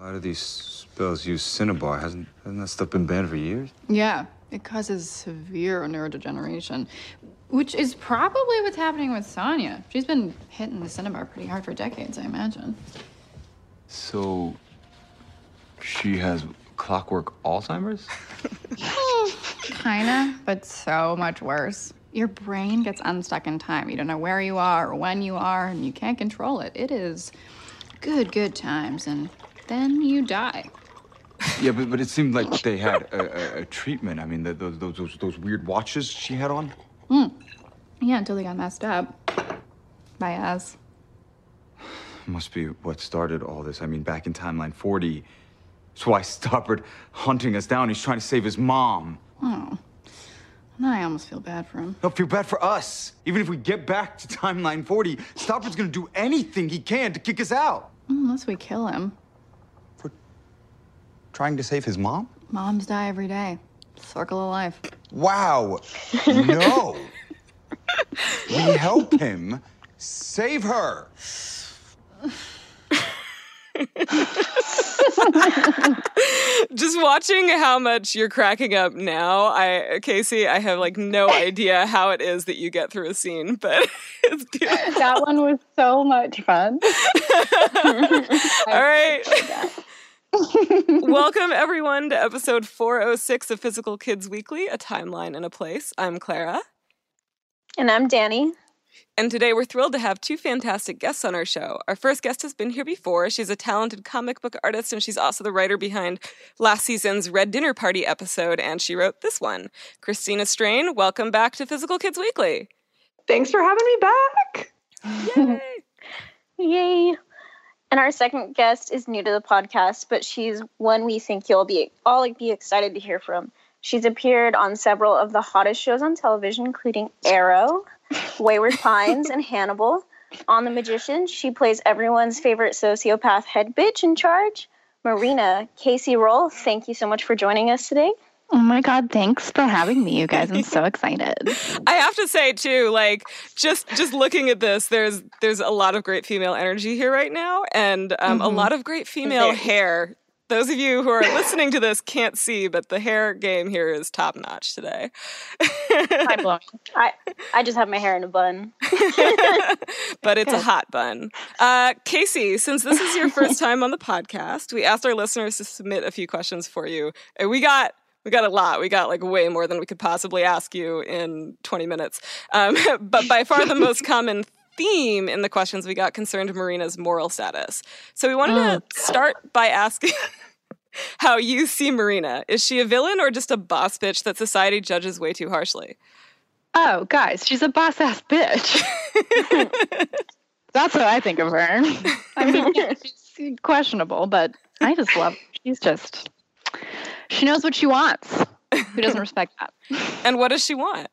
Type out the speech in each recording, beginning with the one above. A lot of these spells use Cinnabar. Hasn't that stuff been banned for years? Yeah, it causes severe neurodegeneration, which is probably what's happening with Sonya. She's been hitting the Cinnabar pretty hard for decades, I imagine. So she has clockwork Alzheimer's? Kinda, but so much worse. Your brain gets unstuck in time. You don't know where you are or when you are, and you can't control it. It is good times, and then you die. Yeah, but it seemed like they had a treatment. I mean, those weird watches she had on. Mm. Yeah, until they got messed up by us. Must be what started all this. I mean, back in Timeline 40, that's why Stoppard hunting us down. He's trying to save his mom. Oh, now I almost feel bad for him. No, feel bad for us. Even if we get back to Timeline 40, Stoppard's gonna do anything he can to kick us out. Unless we kill him. Trying to save his mom? Moms die every day. Circle of life. Wow. No. We help him save her. Just watching how much you're cracking up now, Casey, I have like no idea how it is that you get through a scene, but it's beautiful. That one was so much fun. All right. Welcome, everyone, to episode 406 of Physical Kids Weekly, a timeline and a place. I'm Clara. And I'm Danny. And today we're thrilled to have two fantastic guests on our show. Our first guest has been here before. She's a talented comic book artist, and she's also the writer behind last season's Red Dinner Party episode, and she wrote this one. Christina Strain, welcome back to Physical Kids Weekly. Thanks for having me back. Yay. Yay. And our second guest is new to the podcast, but she's one we think you'll all be excited to hear from. She's appeared on several of the hottest shows on television, including Arrow, Wayward Pines, and Hannibal. On The Magicians, she plays everyone's favorite sociopath head bitch in charge, Marina. Casey Rolle, thank you so much for joining us today. Oh, my God. Thanks for having me, you guys. I'm so excited. I have to say, too, like, just looking at this, there's a lot of great female energy here right now, and a lot of great female hair. Those of you who are listening to this can't see, but the hair game here is top-notch today. I just have my hair in a bun. But it's a hot bun. Casey, since this is your first time on the podcast, we asked our listeners to submit a few questions for you, and we got a lot. We got like way more than we could possibly ask you in 20 minutes. But by far the most common theme in the questions we got concerned Marina's moral status. So we wanted to start by asking how you see Marina. Is she a villain or just a boss bitch that society judges way too harshly? Oh, guys, she's a boss-ass bitch. That's what I think of her. I mean, she's questionable, but I just love her. She's just... She knows what she wants. Who doesn't respect that? And what does she want?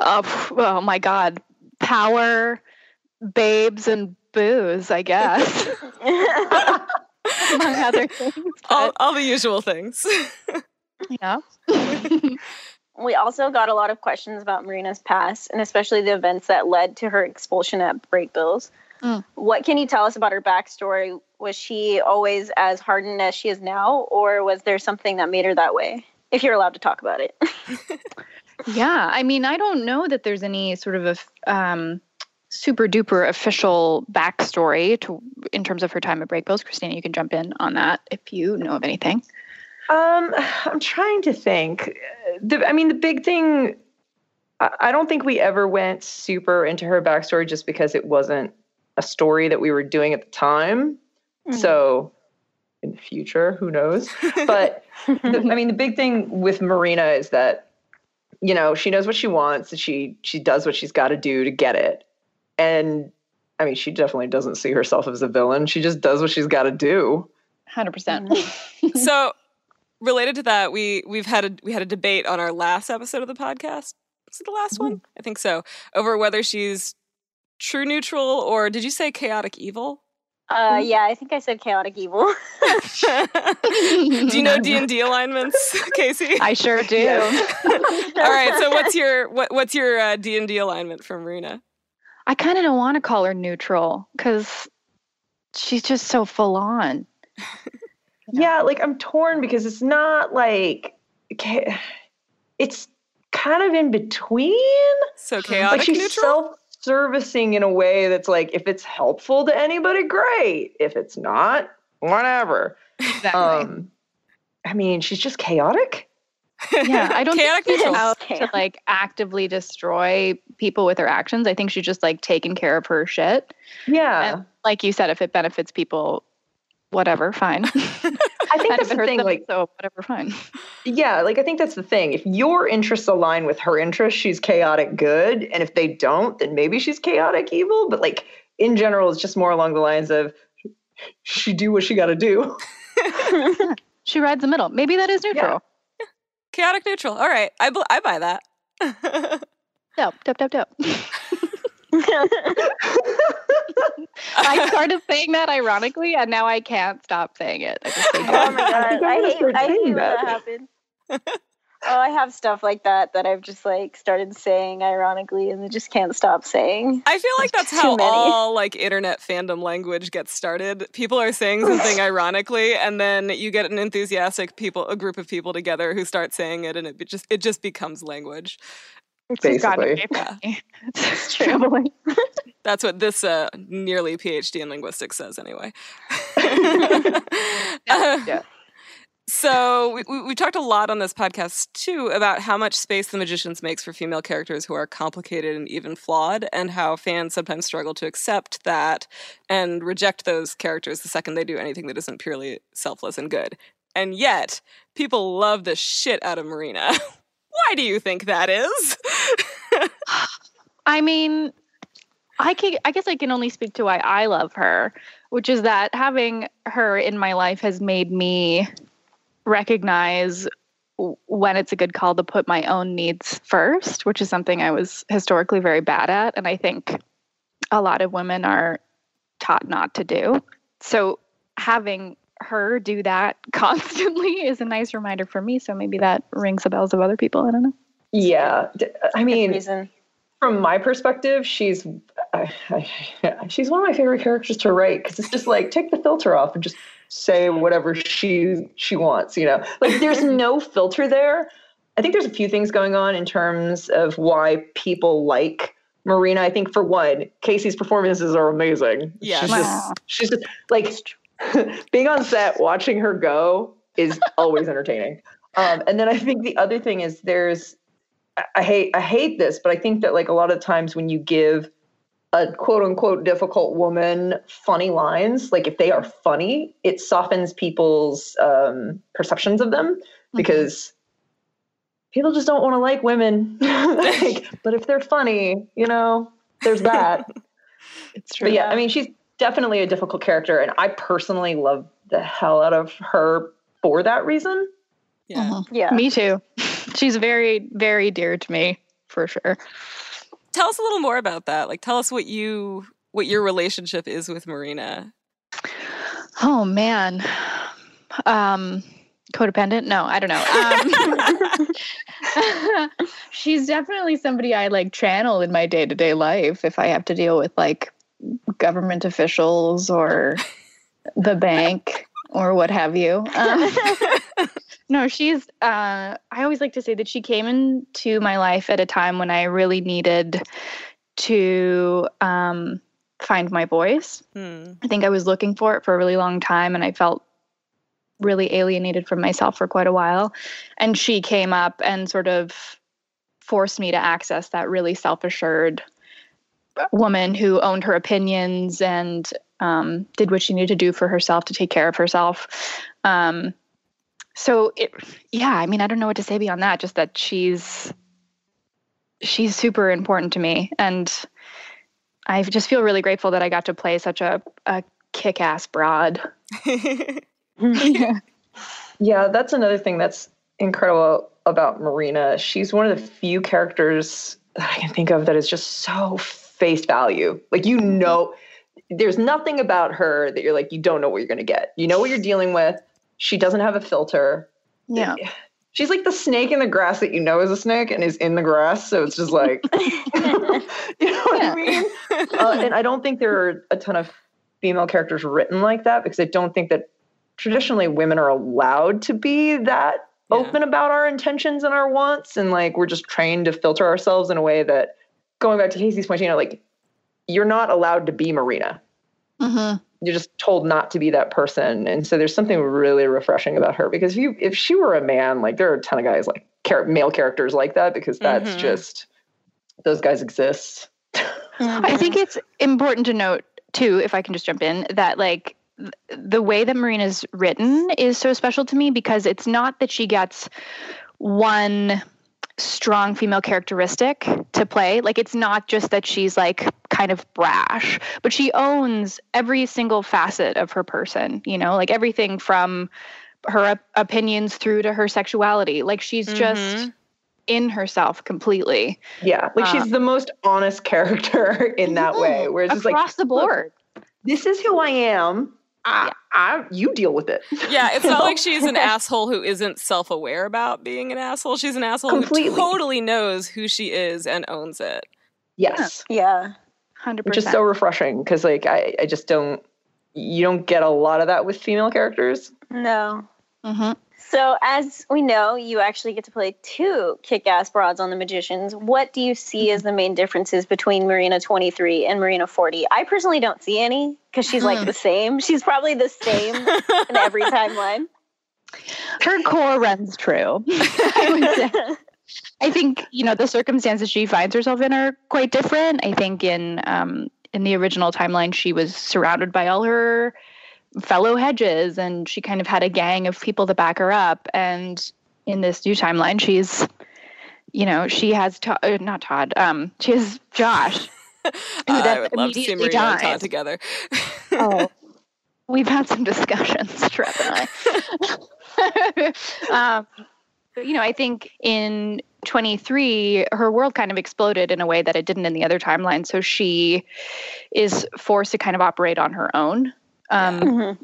Oh, my God. Power, babes, and booze, I guess. Among other things. But... All the usual things. Yeah. We also got a lot of questions about Marina's past, and especially the events that led to her expulsion at Brakebills. Mm. What can you tell us about her backstory? Was she always as hardened as she is now, or was there something that made her that way? If you're allowed to talk about it. Yeah, I mean, I don't know that there's any sort of a super-duper official backstory in terms of her time at Brakebills. Christina, you can jump in on that if you know of anything. I'm trying to think. The big thing, I don't think we ever went super into her backstory just because it wasn't a story that we were doing at the time. Mm-hmm. So in the future, who knows? But the big thing with Marina is that, you know, she knows what she wants and she does what she's got to do to get it. And I mean, she definitely doesn't see herself as a villain. She just does what she's got to do. 100%. So related to that, we had a debate on our last episode of the podcast. Was it the last one? I think so. Over whether she's true neutral or did you say chaotic evil? Yeah, I think I said chaotic evil. Do you know D&D alignments, Casey? I sure do. Yes. All right, so what's your D&D alignment for Marina? I kind of don't want to call her neutral because she's just so full on. Yeah, like I'm torn because it's not like, it's kind of in between. So chaotic, like she's neutral? Self-servicing in a way that's like, if it's helpful to anybody, great. If it's not, whatever. Exactly. I mean, she's just chaotic. Yeah, I don't think she's out to like actively destroy people with her actions. I think she's just like taking care of her shit. Yeah. And like you said, if it benefits people, whatever, fine. I think that's the thing. Like, so whatever, fine. Yeah, like I think that's the thing. If your interests align with her interests, she's chaotic good. And if they don't, then maybe she's chaotic evil. But like in general, it's just more along the lines of she do what she got to do. She rides the middle. Maybe that is neutral. Yeah. Chaotic neutral. All right. I buy that. Dope. I started saying that ironically, and now I can't stop saying it. Oh my god, I hate that happens. Oh, I have stuff like that I've just like started saying ironically, and I just can't stop saying. I feel like that's how all like internet fandom language gets started. People are saying something ironically, and then you get an enthusiastic group of people together who start saying it, and it just becomes language. Basically. It's troubling. That's what this nearly PhD in linguistics says anyway. Yeah. So we talked a lot on this podcast too about how much space The Magicians makes for female characters who are complicated and even flawed, and how fans sometimes struggle to accept that and reject those characters the second they do anything that isn't purely selfless and good. And yet, people love the shit out of Marina. Why do you think that is? I mean, I guess I can only speak to why I love her, which is that having her in my life has made me recognize when it's a good call to put my own needs first, which is something I was historically very bad at. And I think a lot of women are taught not to do. So having her do that constantly is a nice reminder for me. So maybe that rings the bells of other people. I don't know. Yeah. I mean, from my perspective, she's one of my favorite characters to write, because it's just like, take the filter off and just say whatever she wants, you know, like there's no filter there. I think there's a few things going on in terms of why people like Marina. I think for one, Casey's performances are amazing. Yeah. She's just like, being on set, watching her go is always entertaining. And then I think the other thing is I hate this, but I think that like a lot of times when you give a quote unquote difficult woman funny lines, like if they are funny, it softens people's perceptions of them, because people just don't want to like women. Like, but if they're funny, you know, there's that. It's true. But yeah, I mean, she's definitely a difficult character, and I personally love the hell out of her for that reason. Yeah. Mm-hmm. Yeah. Me too. She's very, very dear to me, for sure. Tell us a little more about that. Like, tell us what your relationship is with Marina. Oh man. Codependent? No, I don't know. She's definitely somebody I like channel in my day-to-day life if I have to deal with like government officials or the bank or what have you. No, she's, I always like to say that she came into my life at a time when I really needed to find my voice. I think I was looking for it for a really long time, and I felt really alienated from myself for quite a while. And she came up and sort of forced me to access that really self-assured woman who owned her opinions and did what she needed to do for herself to take care of herself. I mean, I don't know what to say beyond that, just that she's super important to me. And I just feel really grateful that I got to play such a kick-ass broad. Yeah, that's another thing that's incredible about Marina. She's one of the few characters that I can think of that is just so face value. Like, you know, there's nothing about her that you're like, you don't know what you're going to get. You know what you're dealing with. She doesn't have a filter. Yeah. She's like the snake in the grass that you know is a snake and is in the grass. So it's just like, you know what I mean? And I don't think there are a ton of female characters written like that, because I don't think that traditionally women are allowed to be that open about our intentions and our wants. And like, we're just trained to filter ourselves in a way that, going back to Casey's point, you know, like, you're not allowed to be Marina. Mm-hmm. You're just told not to be that person. And so there's something really refreshing about her, because if she were a man, like, there are a ton of guys, like male characters like that, because that's mm-hmm. just, those guys exist. Mm-hmm. I think it's important to note too, if I can just jump in, that like the way that Marina's written is so special to me, because it's not that she gets one strong female characteristic to play. Like, it's not just that she's like kind of brash, but she owns every single facet of her person, you know, like everything from her opinions through to her sexuality. Like, she's mm-hmm. just in herself completely. Yeah. Like, she's the most honest character in that way, where it's just like across the board. This is who I am. You deal with it. Yeah, it's not like she's an asshole who isn't self-aware about being an asshole. She's an asshole who totally knows who she is and owns it. Yes. Yeah. 100%. Which is so refreshing, because like I just don't, you don't get a lot of that with female characters. No. Mm-hmm. So as we know, you actually get to play two kick-ass broads on The Magicians. What do you see as the main differences between Marina 23 and Marina 40? I personally don't see any, because she's like the same. She's probably the same in every timeline. Her core runs true, I would say. I think, you know, the circumstances she finds herself in are quite different. I think in the original timeline, she was surrounded by all her fellow hedges, and she kind of had a gang of people to back her up. And in this new timeline, she's, you know, she has she has Josh. I would love to see Marina and Todd together. Oh, we've had some discussions, Trev and I. You know, I think in 23, her world kind of exploded in a way that it didn't in the other timeline. So she is forced to kind of operate on her own. Mm-hmm.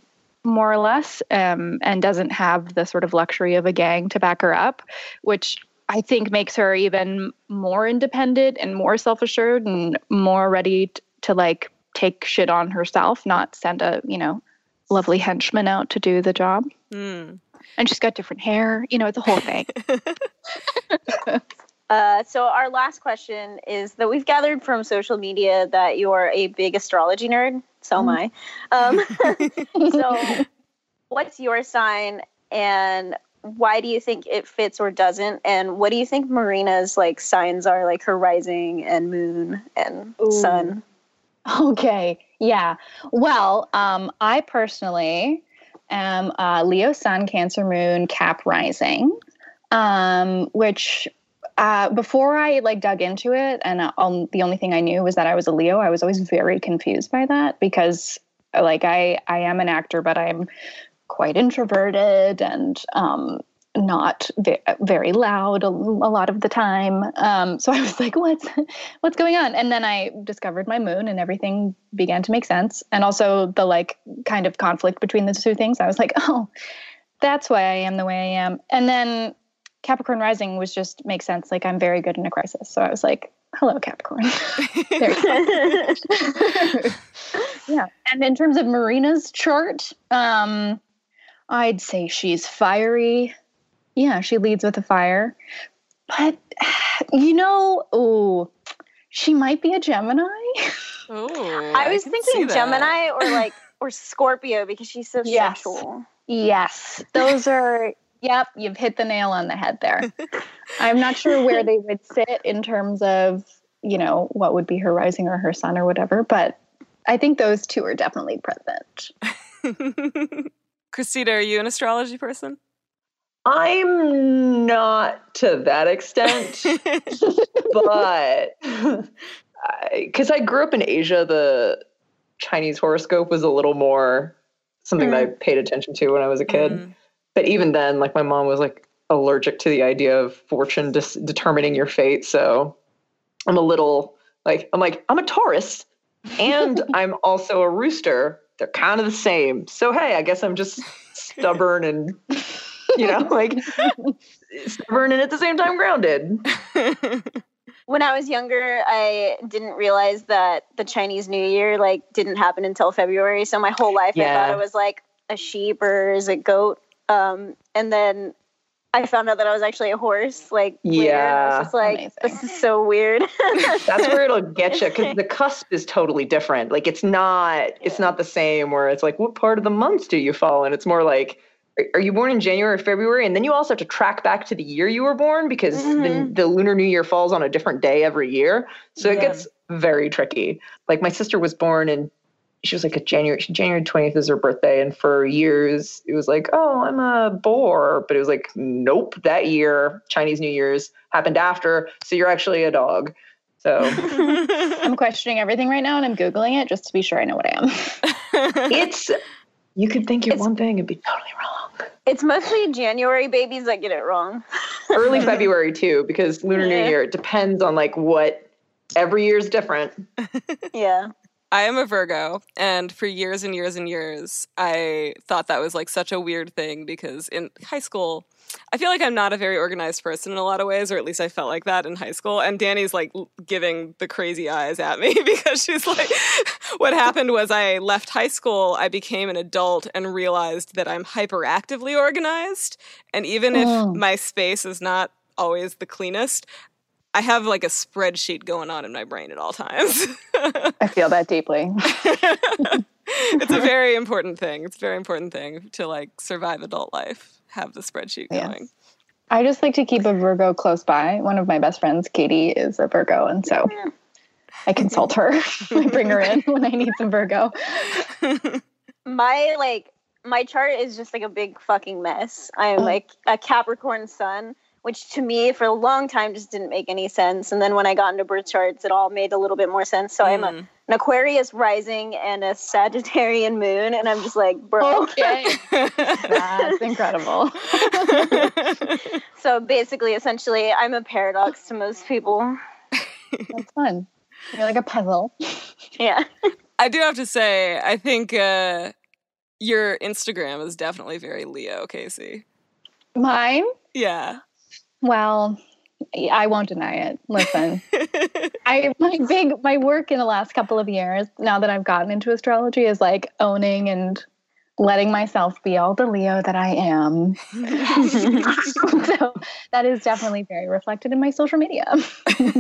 more or less, and doesn't have the sort of luxury of a gang to back her up, which I think makes her even more independent and more self-assured and more ready to like take shit on herself, not send a, you know, lovely henchman out to do the job. Mm. And she's got different hair, you know, it's a whole thing. So our last question is that we've gathered from social media that you're a big astrology nerd. So am I. So what's your sign, and why do you think it fits or doesn't? And what do you think Marina's like signs are, like her rising and moon and sun? Okay. Yeah. Well, I personally am Leo sun, Cancer moon, Cap rising, which... before I like dug into it, and the only thing I knew was that I was a Leo, I was always very confused by that, because like I am an actor, but I'm quite introverted and not very loud a lot of the time. So I was like, what's going on? And then I discovered my moon, and everything began to make sense. And also the like kind of conflict between the two things. I was like, oh, that's why I am the way I am. And then Capricorn rising was just makes sense. Like, I'm very good in a crisis. So I was like, hello, Capricorn. There you go. Yeah. And in terms of Marina's chart, I'd say she's fiery. Yeah, she leads with a fire. But, you know, she might be a Gemini. Oh, I was thinking Gemini or Scorpio, because she's so sexual. Yes. Those are... Yep, you've hit the nail on the head there. I'm not sure where they would sit in terms of, you know, what would be her rising or her sun or whatever, but I think those two are definitely present. Christina, are you an astrology person? I'm not to that extent, but because I grew up in Asia, the Chinese horoscope was a little more something that I paid attention to when I was a kid. Mm. But even then, like, my mom was like allergic to the idea of fortune determining your fate. So I'm a little like, I'm a Taurus and I'm also a rooster. They're kind of the same. So, hey, I guess I'm just stubborn and, you know, like stubborn and at the same time grounded. When I was younger, I didn't realize that the Chinese New Year like didn't happen until February. So my whole life I thought it was like, a sheep or is it goat? And then I found out that I was actually a horse. Like, yeah, I was just like, amazing. This is so weird. That's where it'll get you because the cusp is totally different. Like, it's not the same. Where it's like, what part of the months do you fall in? It's more like, are you born in January or February? And then you also have to track back to the year you were born because the Lunar New Year falls on a different day every year. So it gets very tricky. Like, my sister was born in, she was like a January 20th is her birthday. And for years it was like, oh, I'm a boar. But it was like, nope, that year, Chinese New Year's happened after. So you're actually a dog. So I'm questioning everything right now and I'm Googling it just to be sure I know what I am. You could think you're one thing and be totally wrong. It's mostly January babies that get it wrong. Early February too, because Lunar New Year, it depends on like what, every year is different. Yeah. I am a Virgo, and for years and years and years, I thought that was like such a weird thing because in high school, I feel like I'm not a very organized person in a lot of ways, or at least I felt like that in high school. And Danny's like giving the crazy eyes at me because she's like, what happened was I left high school, I became an adult and realized that I'm hyperactively organized. And even if my space is not always the cleanest, I have like a spreadsheet going on in my brain at all times. I feel that deeply. It's a very important thing. It's a very important thing to like survive adult life, have the spreadsheet going. I just like to keep a Virgo close by. One of my best friends, Katie, is a Virgo. And so I consult her. I bring her in when I need some Virgo. My chart is just like a big fucking mess. I am like a Capricorn sun, which to me for a long time just didn't make any sense. And then when I got into birth charts, it all made a little bit more sense. So I'm an Aquarius rising and a Sagittarian moon. And I'm just like, bro. Okay. That's incredible. So basically, essentially, I'm a paradox to most people. That's fun. You're like a puzzle. Yeah. I do have to say, I think your Instagram is definitely very Leo, Casey. Mine? Yeah. Well, I won't deny it. Listen, my work in the last couple of years, now that I've gotten into astrology, is like owning and letting myself be all the Leo that I am. So that is definitely very reflected in my social media. All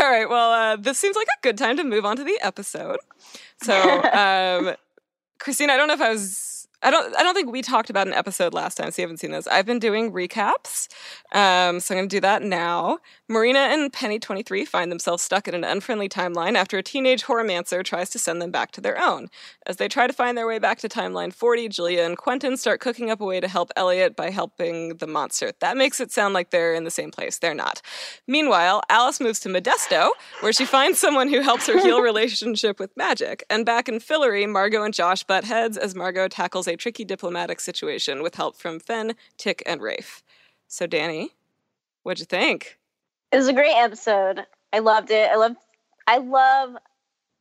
right. Well, this seems like a good time to move on to the episode. So, Christina, I don't know if I don't think we talked about an episode last time, so you haven't seen those. I've been doing recaps, so I'm going to do that now. Marina and Penny 23 find themselves stuck in an unfriendly timeline after a teenage horromancer tries to send them back to their own. As they try to find their way back to Timeline 40, Julia and Quentin start cooking up a way to help Elliot by helping the monster. That makes it sound like they're in the same place. They're not. Meanwhile, Alice moves to Modesto, where she finds someone who helps her heal relationship with magic. And back in Fillory, Margot and Josh butt heads as Margot tackles a tricky diplomatic situation with help from Fen, Tick, and Rafe. So, Danny, what'd you think? It was a great episode. I loved it. I love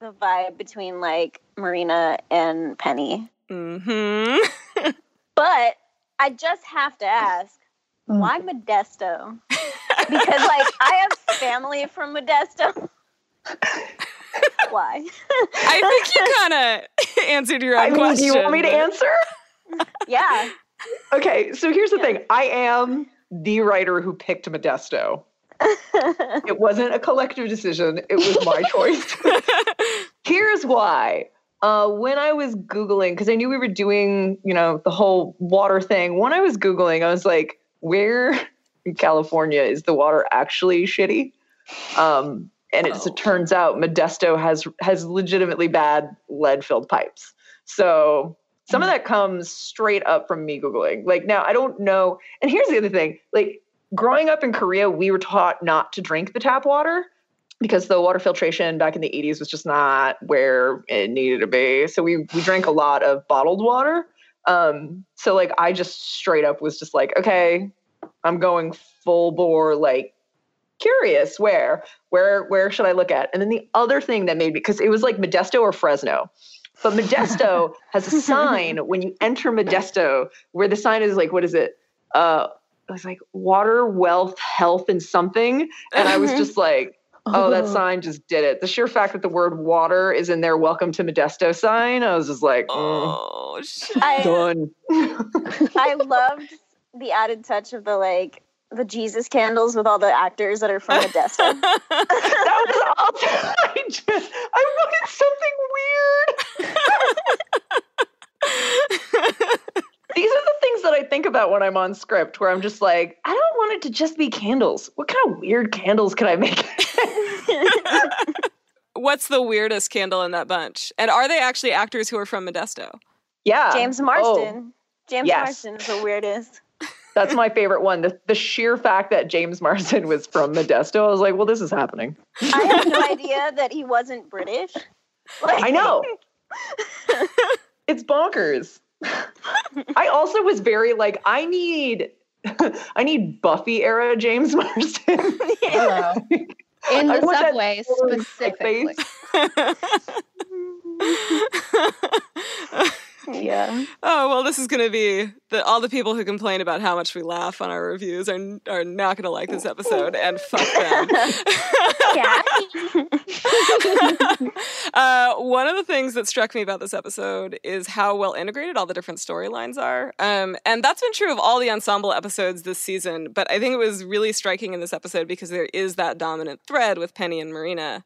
the vibe between like Marina and Penny. Mm-hmm. But I just have to ask, why Modesto? Because like I have family from Modesto. Why? I think you kind of answered your own question. Do you want me to answer? Yeah. Okay, so here's the thing. I am the writer who picked Modesto. It wasn't a collective decision. It was my choice. Here's why. When I was Googling, because I knew we were doing, the whole water thing. When I was Googling, I was like, where in California is the water actually shitty? And it turns out Modesto has legitimately bad lead-filled pipes. So some of that comes straight up from me Googling. Like, now, I don't know. And here's the other thing. Like, growing up in Korea, we were taught not to drink the tap water because the water filtration back in the 80s was just not where it needed to be. So we drank a lot of bottled water. So, like, I just straight up was just like, okay, I'm going full bore, like, curious where should I look at? And then the other thing that made me, because it was like Modesto or Fresno, but Modesto has a sign when you enter Modesto where the sign is like, what is it? It was like water, wealth, health, and something. And I was just like, Oh, that sign just did it. The sheer fact that the word water is in their welcome to Modesto sign, I was just like, oh, shit. Done. I loved the added touch of the Jesus candles with all the actors that are from Modesto. That was awesome. I wanted something weird. These are the things that I think about when I'm on script, where I'm just like, I don't want it to just be candles. What kind of weird candles can I make? What's the weirdest candle in that bunch? And are they actually actors who are from Modesto? Yeah. James Marsden. Oh, James Marsden is the weirdest. That's my favorite one. The sheer fact that James Marsden was from Modesto, I was like, well, this is happening. I had no idea that he wasn't British. I know. It's bonkers. I also was very like, I need Buffy era James Marsden. In the subway specifically. Yeah. Oh, well, this is going to be all the people who complain about how much we laugh on our reviews are not going to like this episode, and fuck them. One of the things that struck me about this episode is how well integrated all the different storylines are. And that's been true of all the ensemble episodes this season, but I think it was really striking in this episode because there is that dominant thread with Penny and Marina,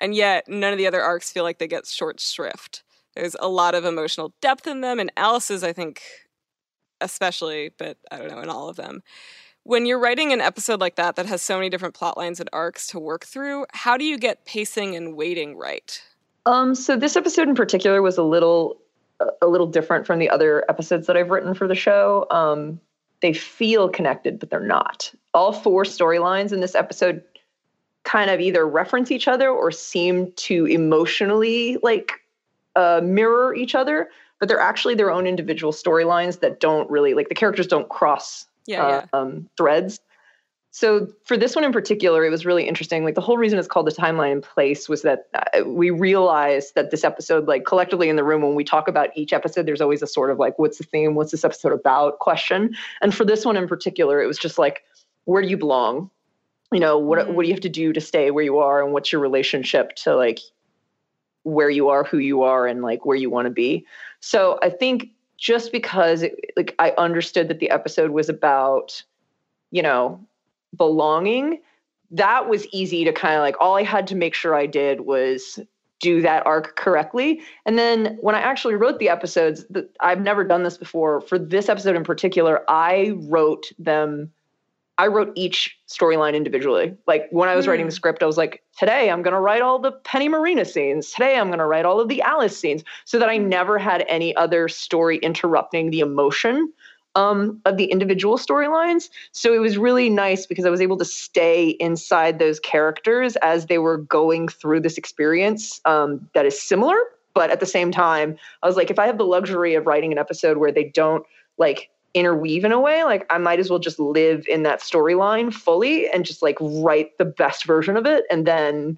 and yet none of the other arcs feel like they get short shrift. There's a lot of emotional depth in them, and Alice's, I think, especially, but I don't know, in all of them. When you're writing an episode like that has so many different plot lines and arcs to work through, how do you get pacing and weighting right? So this episode in particular was a little different from the other episodes that I've written for the show. They feel connected, but they're not. All four storylines in this episode kind of either reference each other or seem to emotionally, mirror each other, but they're actually their own individual storylines that don't really the characters don't cross threads. So for this one in particular, it was really interesting. The whole reason it's called The Timeline in Place was that we realized that this episode, collectively in the room, when we talk about each episode, there's always a sort of what's the theme? What's this episode about question? And for this one in particular, it was just where do you belong? What do you have to do to stay where you are? And what's your relationship to where you are, who you are, and where you want to be. So I think just because I understood that the episode was about, belonging, that was easy to kind of all I had to make sure I did was do that arc correctly. And then when I actually wrote the episodes, I've never done this before. For this episode in particular, I wrote each storyline individually. When I was writing the script, I was like, today I'm going to write all the Penny Marina scenes. Today I'm going to write all of the Alice scenes, so that I never had any other story interrupting the emotion of the individual storylines. So it was really nice because I was able to stay inside those characters as they were going through this experience that is similar. But at the same time, I was like, if I have the luxury of writing an episode where they don't interweave in a way, I might as well just live in that storyline fully and just write the best version of it, and then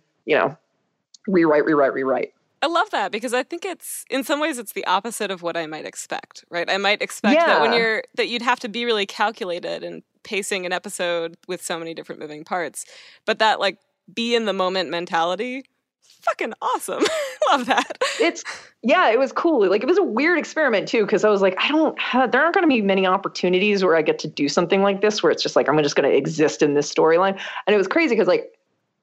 rewrite. I love that, because I think it's, in some ways, it's the opposite of what I might expect, right? I might expect that you'd have to be really calculated and pacing an episode with so many different moving parts, but that be in the moment mentality, fucking awesome. Love that. It was cool. It was a weird experiment too, because I was like, there aren't going to be many opportunities where I get to do something like this, where it's just I'm just going to exist in this storyline. And it was crazy because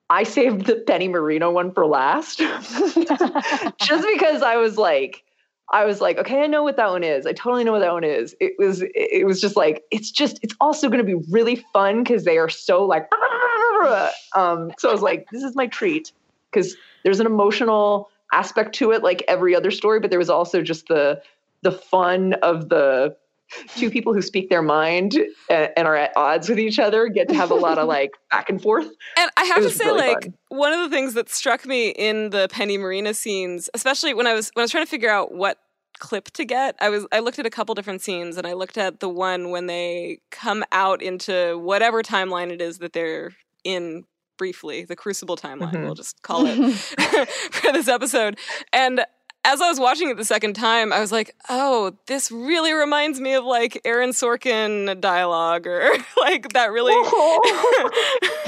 I saved the Penny Marina one for last, just because I was like, okay, I know what that one is. I totally know what that one is. It was just it's also going to be really fun because they are so so I was like, this is my treat. Because there's an emotional aspect to it, every other story, but there was also just the fun of the two people who speak their mind and are at odds with each other get to have a lot of back and forth. And I have to say, really one of the things that struck me in the Penny Marina scenes, especially when I was trying to figure out what clip to get, I looked at a couple different scenes, and I looked at the one when they come out into whatever timeline it is that they're in. Briefly, the Crucible timeline, we'll just call it for this episode. And as I was watching it the second time, I was like, oh, this really reminds me of, like, Aaron Sorkin dialogue or, like, that really...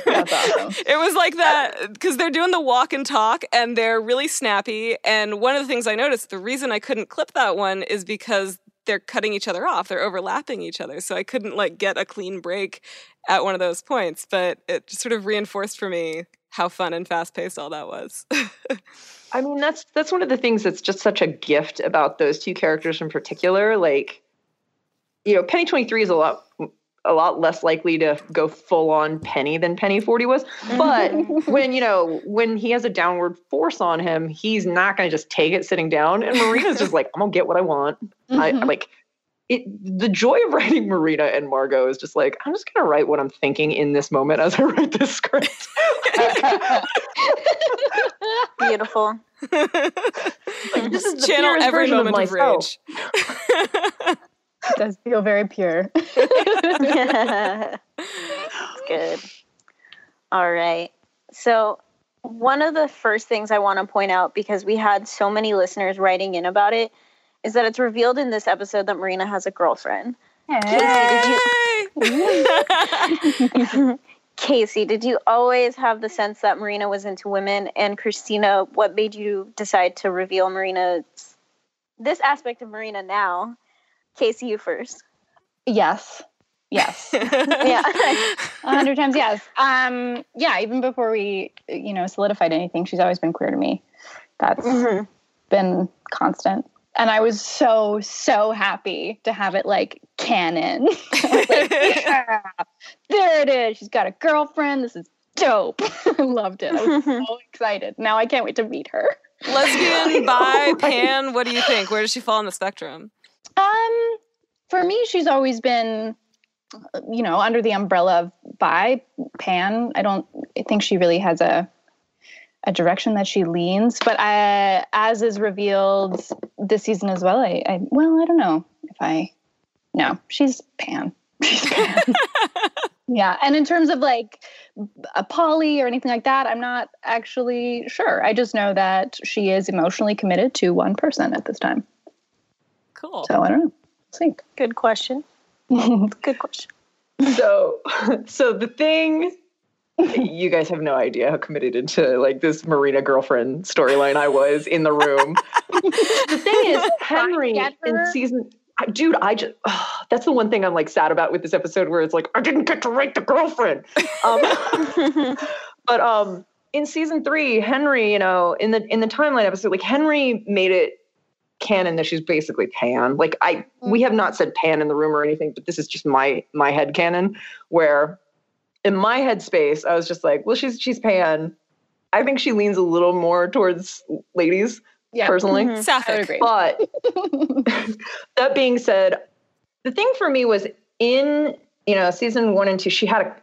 That's awesome. It was like that, because they're doing the walk and talk, and they're really snappy, and one of the things I noticed, the reason I couldn't clip that one is because they're cutting each other off. They're overlapping each other, so I couldn't, like, get a clean break at one of those points, but it just sort of reinforced for me how fun and fast-paced all that was. I mean, that's one of the things that's just such a gift about those two characters in particular. Like, you know, Penny 23 is a lot less likely to go full-on Penny than Penny 40 was. But when he has a downward force on him, he's not going to just take it sitting down. And Marina's just like, I'm going to get what I want. The joy of writing Marina and Margot is just like, I'm just going to write what I'm thinking in this moment as I write this script. Beautiful. Like, this is channel every moment of rage. It does feel very pure. Yeah. It's good. All right. So one of the first things I want to point out, because we had so many listeners writing in about it, is that it's revealed in this episode that Marina has a girlfriend. Yay! Casey, did you always have the sense that Marina was into women? And Christina, what made you decide to reveal Marina's, this aspect of Marina now? Casey, you first. Yes. Yeah. 100 times yes. Yeah, even before we, solidified anything, she's always been queer to me. That's been constant. And I was so happy to have it, like, canon. Like, yeah, there it is. She's got a girlfriend. This is dope. I loved it. I was so excited. Now I can't wait to meet her. Lesbian, bi, pan, what do you think? Where does she fall on the spectrum? For me, she's always been, under the umbrella of bi, pan. I don't think she really has a direction that she leans, but as is revealed this season as well, I don't know if she's pan. She's pan. Yeah. And in terms of like a poly or anything like that, I'm not actually sure. I just know that she is emotionally committed to one person at this time. Cool. So I don't know. Let's think. Good question. Good question. So the thing... You guys have no idea how committed into like this Marina girlfriend storyline I was in the room. The thing is, Henry in season, dude, that's the one thing I'm like sad about with this episode, where it's like, I didn't get to write the girlfriend. But in season 3, Henry, in the timeline episode, like Henry made it canon that she's basically pan. Like we have not said pan in the room or anything, but this is just my head canon where. In my headspace, I was just like, well, she's pan. I think she leans a little more towards ladies, personally. Mm-hmm. I would agree. But that being said, the thing for me was in, season 1 and 2, she had a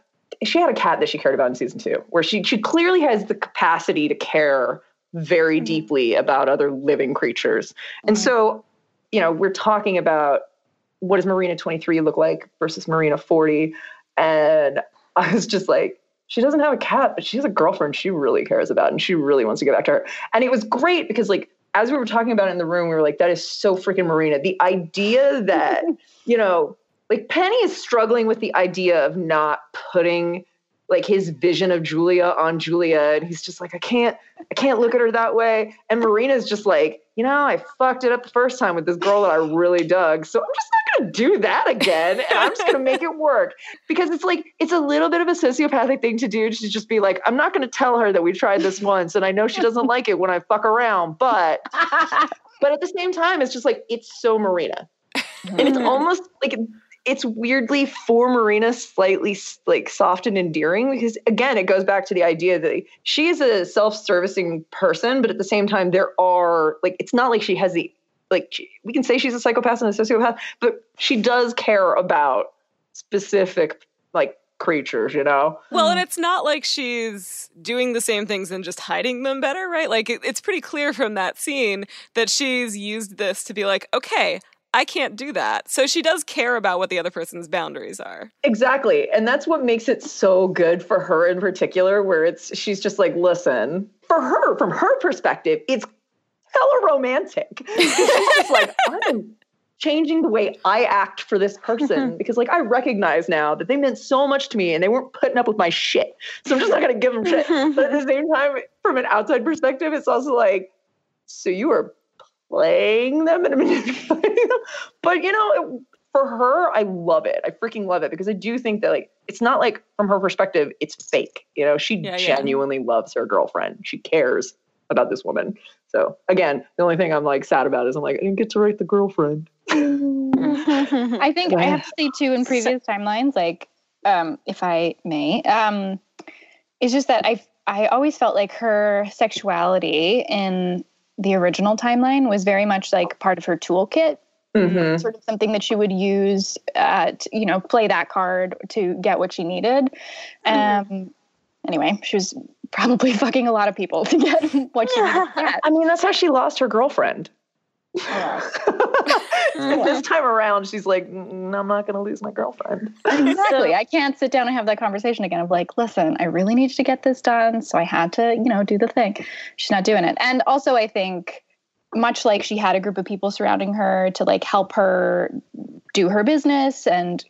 cat that she cared about in season 2, where she clearly has the capacity to care very deeply about other living creatures. Mm-hmm. And so, we're talking about what does Marina 23 look like versus Marina 40. And I was just like, she doesn't have a cat, but she has a girlfriend she really cares about and she really wants to get back to her. And it was great because, like, as we were talking about it in the room, we were like, that is so freaking Marina. The idea that, like Penny is struggling with the idea of not putting like his vision of Julia on Julia. And he's just like, I can't look at her that way. And Marina's just like, I fucked it up the first time with this girl that I really dug. So I'm just not going to do that again. And I'm just going to make it work. Because it's like, it's a little bit of a sociopathic thing to do, to just be like, I'm not going to tell her that we tried this once. And I know she doesn't like it when I fuck around. But at the same time, it's just like, it's so Marina. And it's almost like... It's weirdly for Marina slightly like soft and endearing because, again, it goes back to the idea that she is a self-servicing person, but at the same time, there are like, it's not like she has the, like, we can say she's a psychopath and a sociopath, but she does care about specific like creatures, Well, and it's not like she's doing the same things and just hiding them better, right? Like it's pretty clear from that scene that she's used this to be like, okay, I can't do that. So she does care about what the other person's boundaries are. Exactly. And that's what makes it so good for her in particular, where she's just like, listen, for her, from her perspective, it's hella romantic. She's just like, I'm changing the way I act for this person because, like, I recognize now that they meant so much to me and they weren't putting up with my shit. So I'm just not going to give them shit. But at the same time, from an outside perspective, it's also like, so you were playing them and manipulating them. But, you know, for her, I love it. I freaking love it because I do think that, like, it's not like from her perspective, it's fake. You know, she genuinely loves her girlfriend. She cares about this woman. So again, the only thing I'm like sad about is I'm like, I didn't get to write the girlfriend. I think I have to say too, in previous timelines, like, if I may, it's just that I always felt like her sexuality in the original timeline was very much like part of her toolkit. Mm-hmm. Sort of something that she would use to, you know, play that card to get what she needed. Anyway, she was probably fucking a lot of people to get what she needed. I mean, that's how she lost her girlfriend. And this time around, she's like, I'm not going to lose my girlfriend. Exactly. I can't sit down and have that conversation again of like, listen, I really need to get this done. So I had to, you know, do the thing. She's not doing it. And also I think much like she had a group of people surrounding her to like help her do her business. And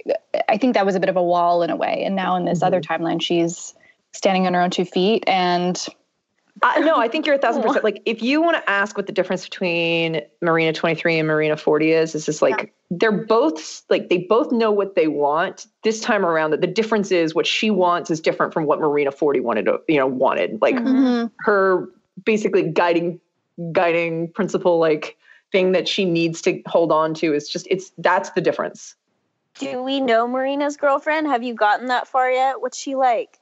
I think that was a bit of a wall in a way. And now in this other timeline, she's standing on her own two feet. And no, I think you're 1,000%. Like, if you want to ask what the difference between Marina 23 and Marina 40 is just like, they're both like, they both know what they want this time around. That the difference is what she wants is different from what Marina 40 wanted. Like her basically guiding principle, like thing that she needs to hold on to is just, that's the difference. Do we know Marina's girlfriend? Have you gotten that far yet? What's she like?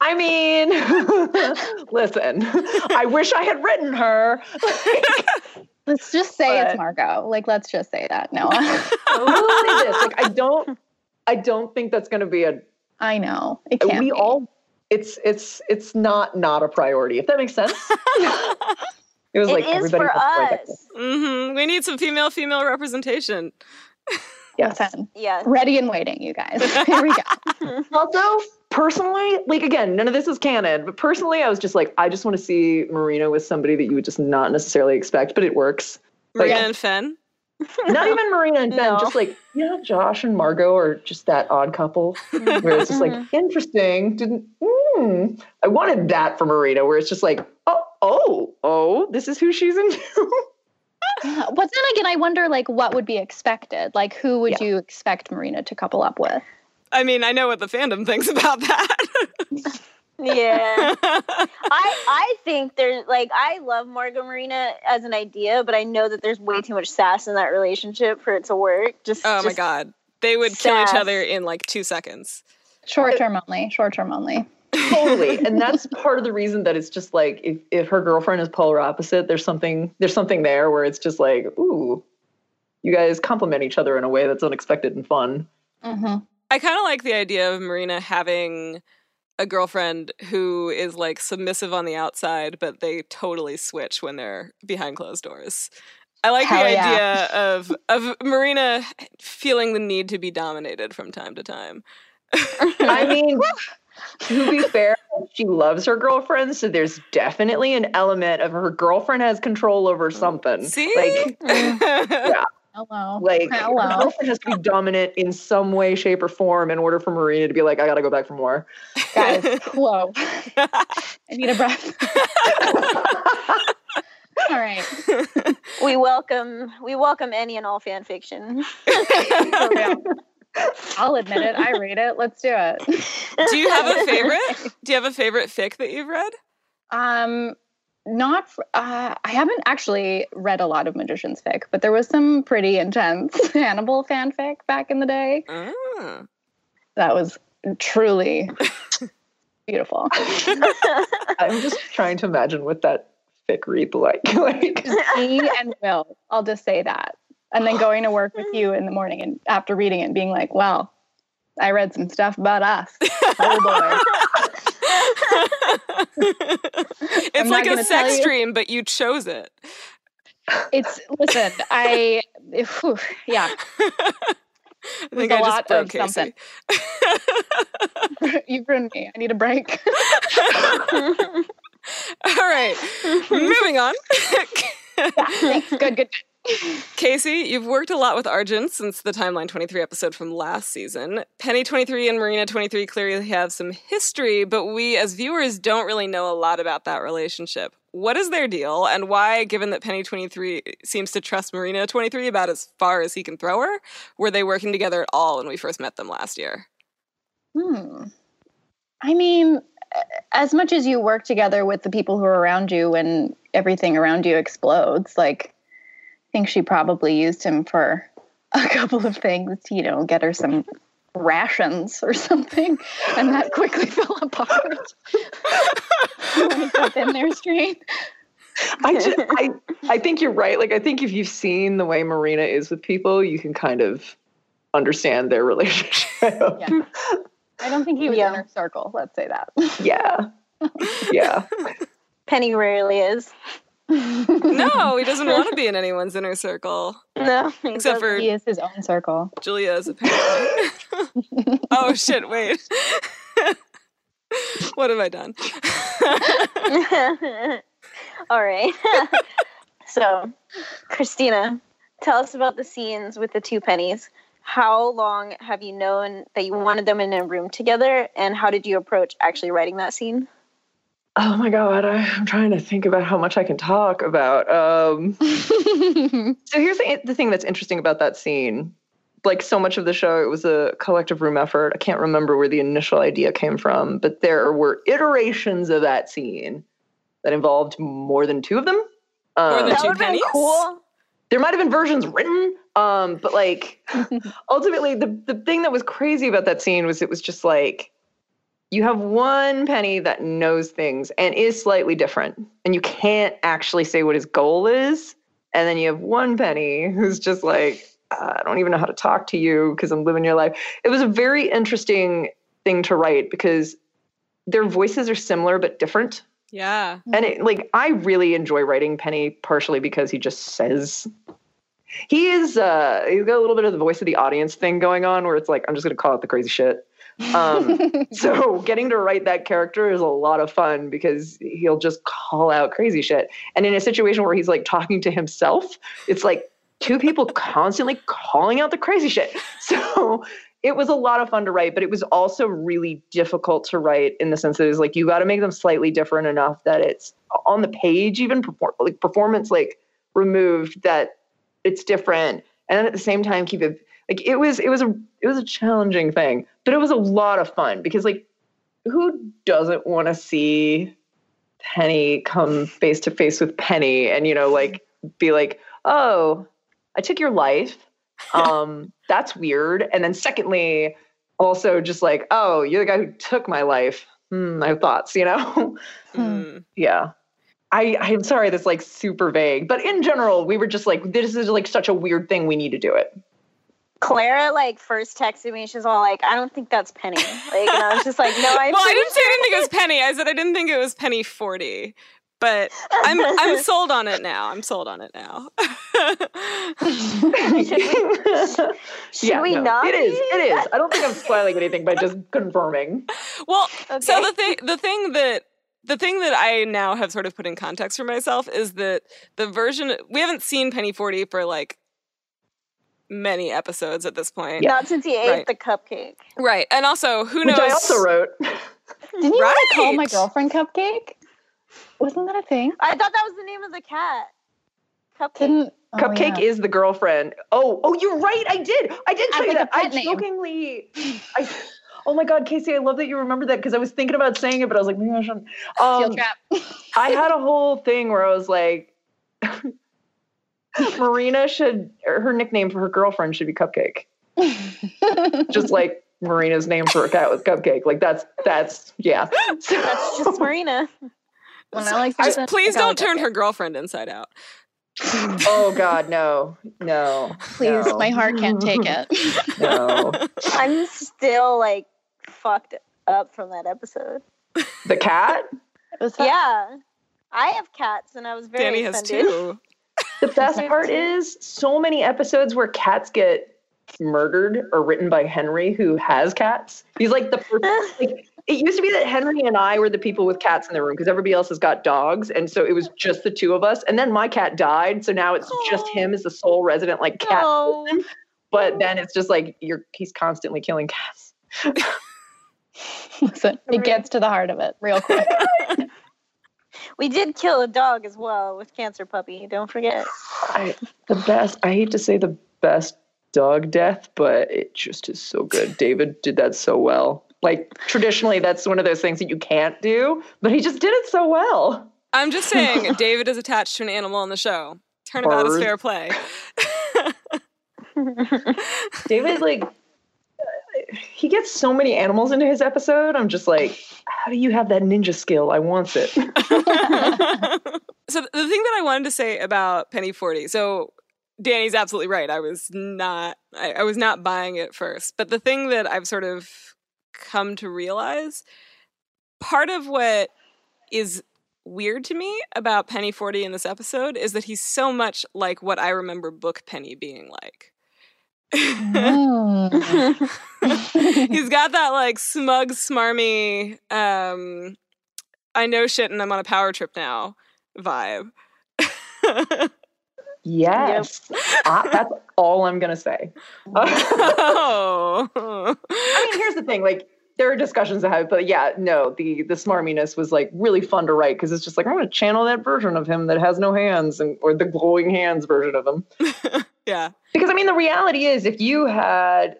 I mean, listen, I wish I had written her. Let's just say it's Margot. Like, let's just say that. No, I will say this. Like, I don't think that's going to be a. I know it can't. We all. It's not a priority. If that makes sense. It was like it is everybody for us. We need some female representation. Yes. Yes. Ready and waiting, you guys. Here we go. Also, personally, like, again, none of this is canon, but personally, I was just like, I just want to see Marina with somebody that you would just not necessarily expect, but it works. Marina and Fen? Not even Marina and Fen, just like, you know, Josh and Margot are just that odd couple where it's just like, interesting, I wanted that for Marina, where it's just like, oh, this is who she's into. But then again, I wonder, like, what would be expected? Like, who would you expect Marina to couple up with? I mean, I know what the fandom thinks about that. I think there's, like, I love Margot Marina as an idea, but I know that there's way too much sass in that relationship for it to work. Oh, my God. They would kill each other in, like, 2 seconds. Short-term only. Totally. And that's part of the reason that it's just like, if her girlfriend is polar opposite, there's something there where it's just like, ooh, you guys complement each other in a way that's unexpected and fun. Mm-hmm. I kind of like the idea of Marina having a girlfriend who is like submissive on the outside, but they totally switch when they're behind closed doors. I like the idea of Marina feeling the need to be dominated from time to time. I mean, to be fair, she loves her girlfriend, so there's definitely an element of her girlfriend has control over something. See? Like, hello. Like, her girlfriend has to be dominant in some way, shape, or form in order for Marina to be like, I gotta go back for more. Guys, hello. I need a breath. All right. We welcome any and all fan fiction. For real. I'll admit it. I read it. Let's do it. Do you have a favorite? Do you have a favorite fic that you've read? I haven't actually read a lot of Magicians fic, but there was some pretty intense Hannibal fanfic back in the day. Oh. That was truly beautiful. I'm just trying to imagine what that fic read like. Me and Will. I'll just say that. And then going to work with you in the morning and after reading it and being like, well, I read some stuff about us. Oh, boy. It's like a sex dream, but you chose it. I think I just broke Casey. You ruined me. I need a break. All right, moving on. Yeah, good. Casey, you've worked a lot with Arjun since the Timeline 23 episode from last season. Penny 23 and Marina 23 clearly have some history, but we as viewers don't really know a lot about that relationship. What is their deal, and why, given that Penny 23 seems to trust Marina 23 about as far as he can throw her, were they working together at all when we first met them last year? I mean, as much as you work together with the people who are around you when everything around you explodes, like, I think she probably used him for a couple of things, you know, get her some rations or something, and that quickly fell apart. You want to jump in there, Strain? I think you're right. Like, I think if you've seen the way Marina is with people, you can kind of understand their relationship. Yeah. I don't think he was in her circle, let's say that. Yeah. Yeah. Penny rarely is. No, he doesn't want to be in anyone's inner circle. No, except for he is his own circle. Julia is apparently. Oh shit! Wait, what have I done? All right. So, Christina, tell us about the scenes with the two Pennies. How long have you known that you wanted them in a room together, and how did you approach actually writing that scene? Oh, my God. I'm trying to think about how much I can talk about. So here's the thing that's interesting about that scene. Like so much of the show, it was a collective room effort. I can't remember where the initial idea came from, but there were iterations of that scene that involved more than two of them. More than two Pennies? Cool. There might have been versions written, but like ultimately the thing that was crazy about that scene was it was just like, you have one Penny that knows things and is slightly different, and you can't actually say what his goal is. And then you have one Penny who's just like, I don't even know how to talk to you because I'm living your life. It was a very interesting thing to write because their voices are similar but different. Yeah. And it, like, I really enjoy writing Penny partially because he just says. He is, he's got a little bit of the voice of the audience thing going on where it's like, I'm just going to call out the crazy shit. So getting to write that character is a lot of fun because he'll just call out crazy shit. And in a situation where he's like talking to himself, it's like two people constantly calling out the crazy shit. So it was a lot of fun to write, but it was also really difficult to write in the sense that it's like, you got to make them slightly different enough that it's on the page, even like performance, like removed that it's different. And then at the same time, keep it, like it was a challenging thing, but it was a lot of fun because like who doesn't want to see Penny come face to face with Penny and, you know, like be like, oh, I took your life. That's weird. And then secondly, also just like, oh, you're the guy who took my life. I have thoughts, you know? Yeah. I'm sorry. That's like super vague, but in general, we were just like, this is like such a weird thing. We need to do it. Clara, like, first texted me. She's all like, I don't think that's Penny. Like, and I was just like, no, well, I didn't say I didn't think it was Penny. I said I didn't think it was Penny 40. But I'm sold on it now. I'm sold on it now. Should we not? It is. I don't think I'm spoiling anything by just confirming. Well, okay. So the thing that I now have sort of put in context for myself is that the version we haven't seen Penny 40 for like many episodes at this point. Yeah. Not since he ate the cupcake. Right. And also, who knows? Which I also wrote. Didn't you want to call my girlfriend Cupcake? Wasn't that a thing? I thought that was the name of the cat. Cupcake. Oh, Cupcake is the girlfriend. Oh, you're right. I did tell you that. I jokingly... Oh my God, Casey, I love that you remember that because I was thinking about saying it, but I was like, maybe I shouldn't. Steel trap. I had a whole thing where I was like... Marina should, her nickname for her girlfriend should be Cupcake. Just like Marina's name for a cat was Cupcake. Like that's yeah. So, that's just Marina. When I like that, please don't turn her girlfriend inside out. Oh God, no. Please, my heart can't take it. No. I'm still like fucked up from that episode. The cat? Yeah. I have cats and I was very Danny offended. Has two. The best part is so many episodes where cats get murdered are written by Henry, who has cats. He's like the first, like, It used to be that Henry and I were the people with cats in the room because everybody else has got dogs. And so it was just the two of us. And then my cat died. So now it's just him as the sole resident, like cat person. But then it's just like he's constantly killing cats. Listen, it gets to the heart of it real quick. We did kill a dog as well with Cancer Puppy. Don't forget. I hate to say the best dog death, but it just is so good. David did that so well. Like, traditionally, that's one of those things that you can't do, but he just did it so well. I'm just saying, David is attached to an animal on the show. Turnabout is fair play. David, like, he gets so many animals into his episode. I'm just like, how do you have that ninja skill? I want it. So the thing that I wanted to say about Penny 40, so Danny's absolutely right. I was not buying it first. But the thing that I've sort of come to realize, part of what is weird to me about Penny 40 in this episode is that he's so much like what I remember Book Penny being like. He's got that like smug, smarmy, I know shit and I'm on a power trip now vibe. Yes. That's all I'm going to say. Oh. I mean, here's the thing. Like, there are discussions to have, but yeah, no, the smarminess was like really fun to write because it's just like, I'm going to channel that version of him that has no hands or the glowing hands version of him. Yeah. Because I mean, the reality is if you had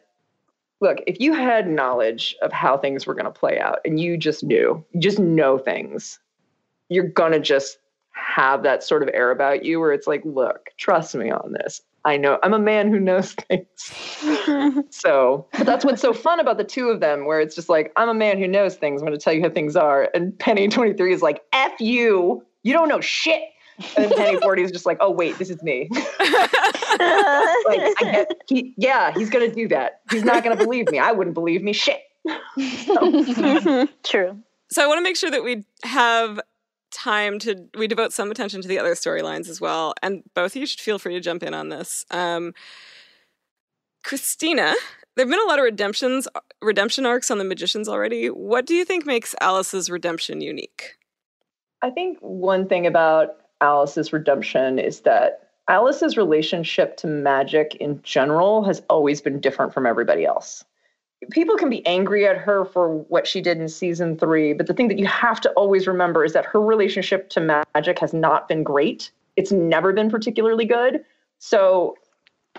knowledge of how things were going to play out and you just know things, you're going to just have that sort of air about you where it's like, look, trust me on this. I know I'm a man who knows things. But that's what's so fun about the two of them, where it's just like, I'm a man who knows things. I'm going to tell you how things are. And Penny 23 is like, F you. You don't know shit. And Penny 40 is just like, oh, wait, this is me. Like, he's going to do that. He's not going to believe me. I wouldn't believe me. Shit. True. So I want to make sure that we have time to we devote some attention to the other storylines as well, and both of you should feel free to jump in on this. Christina, there have been a lot of redemption arcs on the Magicians already. What do you think makes Alice's redemption unique? I think one thing about Alice's redemption is that Alice's relationship to magic in general has always been different from everybody else. People can be angry at her for what she did in season 3, but the thing that you have to always remember is that her relationship to magic has not been great. It's never been particularly good. So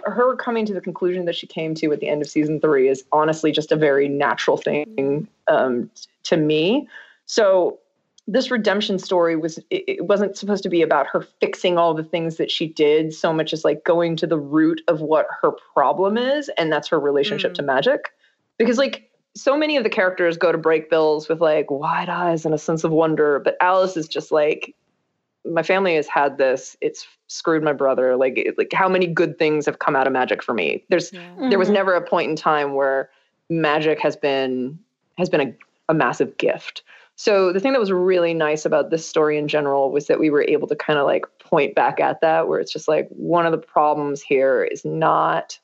her coming to the conclusion that she came to at the end of season 3 is honestly just a very natural thing to me. So this redemption story it wasn't supposed to be about her fixing all the things that she did so much as like going to the root of what her problem is, and that's her relationship to magic. Because, like, so many of the characters go to Brakebills with, like, wide eyes and a sense of wonder. But Alice is just like, my family has had this. It's screwed my brother. Like how many good things have come out of magic for me? There was never a point in time where magic has been a massive gift. So the thing that was really nice about this story in general was that we were able to kind of, like, point back at that, where it's just, like, one of the problems here is not...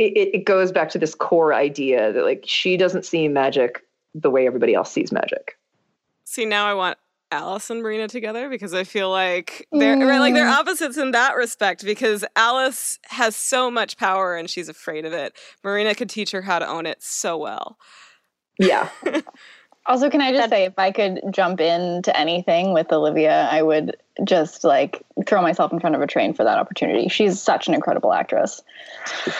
It goes back to this core idea that, like, she doesn't see magic the way everybody else sees magic. See, now I want Alice and Marina together because I feel like they're opposites in that respect, because Alice has so much power and she's afraid of it. Marina could teach her how to own it so well. Yeah. Also, can I just say, if I could jump into anything with Olivia, I would just, like, throw myself in front of a train for that opportunity. She's such an incredible actress.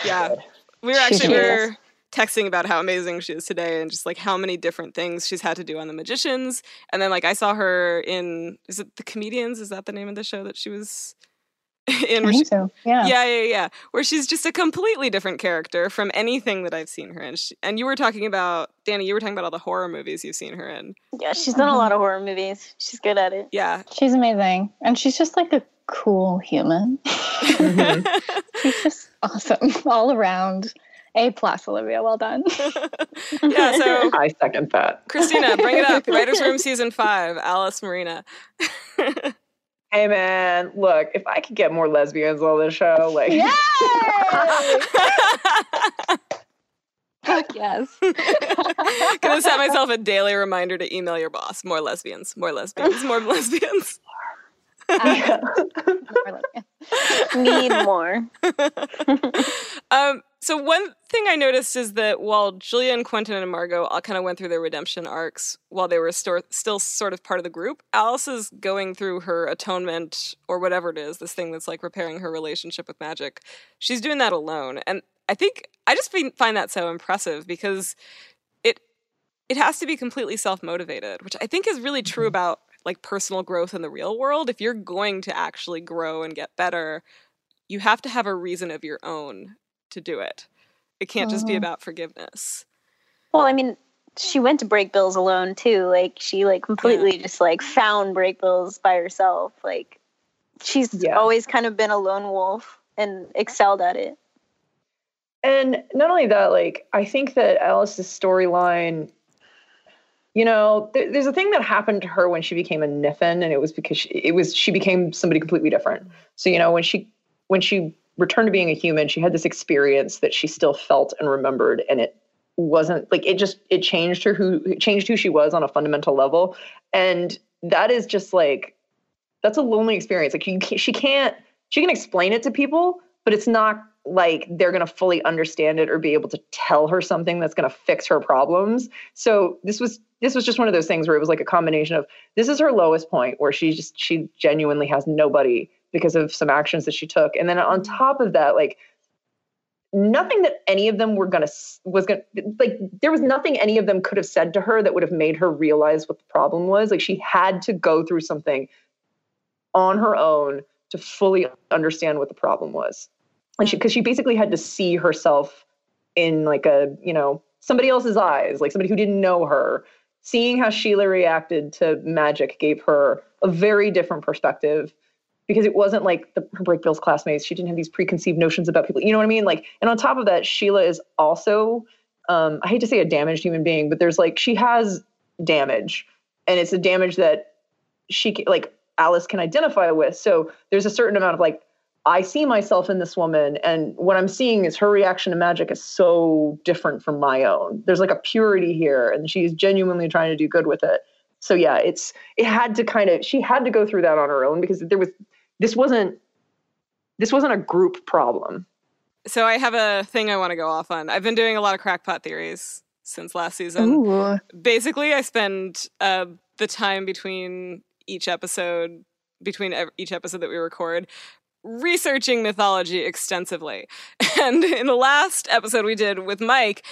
Yeah. We were texting about how amazing she is today and just, like, how many different things she's had to do on The Magicians. And then, like, I saw her in, is it The Comedians? Is that the name of the show that she was in? I think so. Yeah. Yeah. Where she's just a completely different character from anything that I've seen her in. And you were talking about, Danny, all the horror movies you've seen her in. Yeah, she's done a lot of horror movies. She's good at it. Yeah. She's amazing. And she's just like a cool human. She's just awesome all around. A+, Olivia. Well done. Yeah, so... I second that. Christina, bring it up. Writer's Room Season 5. Alice, Marina. Hey, man, look, if I could get more lesbians on this show, like... Yay! Fuck yes. Gonna set myself a daily reminder to email your boss. More lesbians. More lesbians. More lesbians. Need more. So one thing I noticed is that while Julia and Quentin and Margot all kind of went through their redemption arcs while they were still sort of part of the group, Alice is going through her atonement or whatever it is, this thing that's like repairing her relationship with magic. She's doing that alone. And I think I just find that so impressive because it has to be completely self-motivated, which I think is really true about like personal growth in the real world. If you're going to actually grow and get better, you have to have a reason of your own to do it. It can't just be about forgiveness. Well, I mean, she went to Brakebills alone too. Like she like completely just like found Brakebills by herself. Like she's always kind of been a lone wolf and excelled at it. And not only that, like I think that Alice's storyline, you know, there's a thing that happened to her when she became a Niffin, and it was because she became somebody completely different. So, you know, when she returned to being a human, she had this experience that she still felt and remembered, and it wasn't like it changed her who she was on a fundamental level. And that is just like, that's a lonely experience. Like she can explain it to people, but it's not like they're going to fully understand it or be able to tell her something that's going to fix her problems. So this was just one of those things where it was like a combination of, this is her lowest point where she genuinely has nobody because of some actions that she took. And then on top of that, like nothing that any of them there was nothing any of them could have said to her that would have made her realize what the problem was. Like she had to go through something on her own to fully understand what the problem was. And because she basically had to see herself in like a, you know, somebody else's eyes, like somebody who didn't know her. Seeing how Sheila reacted to magic gave her a very different perspective, because it wasn't like her Brakebills classmates. She didn't have these preconceived notions about people. You know what I mean? Like, and on top of that, Sheila is also, I hate to say a damaged human being, but there's like, she has damage, and it's a damage that Alice can identify with. So there's a certain amount of like, I see myself in this woman, and what I'm seeing is her reaction to magic is so different from my own. There's like a purity here, and she's genuinely trying to do good with it. So yeah, she had to go through that on her own, because this wasn't a group problem. So I have a thing I want to go off on. I've been doing a lot of crackpot theories since last season. Ooh. Basically, I spend the time between each episode that we record researching mythology extensively. And in the last episode we did with Mike,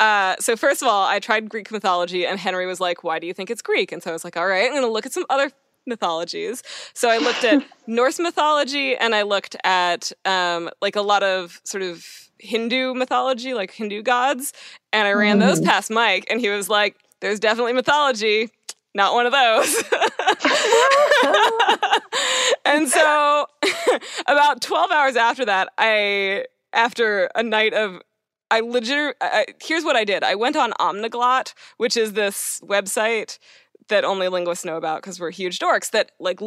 so first of all, I tried Greek mythology, and Henry was like, why do you think it's Greek? And so I was like, all right, I'm going to look at some other mythologies. So I looked at Norse mythology, and I looked at like a lot of sort of Hindu mythology, like Hindu gods, and I ran those past Mike, and he was like, there's definitely mythology, not one of those. And so about 12 hours after that, here's what I did. I went on Omniglot, which is this website that only linguists know about because we're huge dorks, that like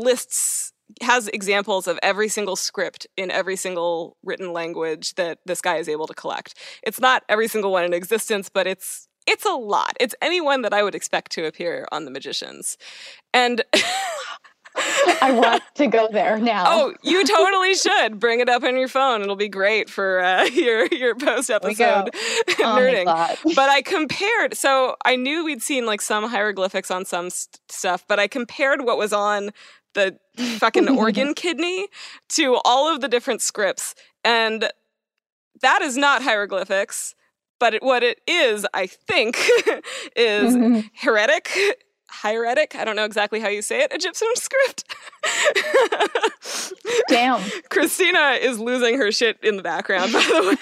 has examples of every single script in every single written language that this guy is able to collect. It's not every single one in existence, but it's a lot. It's anyone that I would expect to appear on The Magicians. And I want to go there now. Oh, you totally should. Bring it up on your phone. It'll be great for your post-episode nerding. But I compared. So I knew we'd seen like some hieroglyphics on some stuff, but I compared what was on the fucking organ kidney to all of the different scripts. And that is not hieroglyphics, but what it is, I think, is hieratic, I don't know exactly how you say it, Egyptian script. Damn. Christina is losing her shit in the background, by the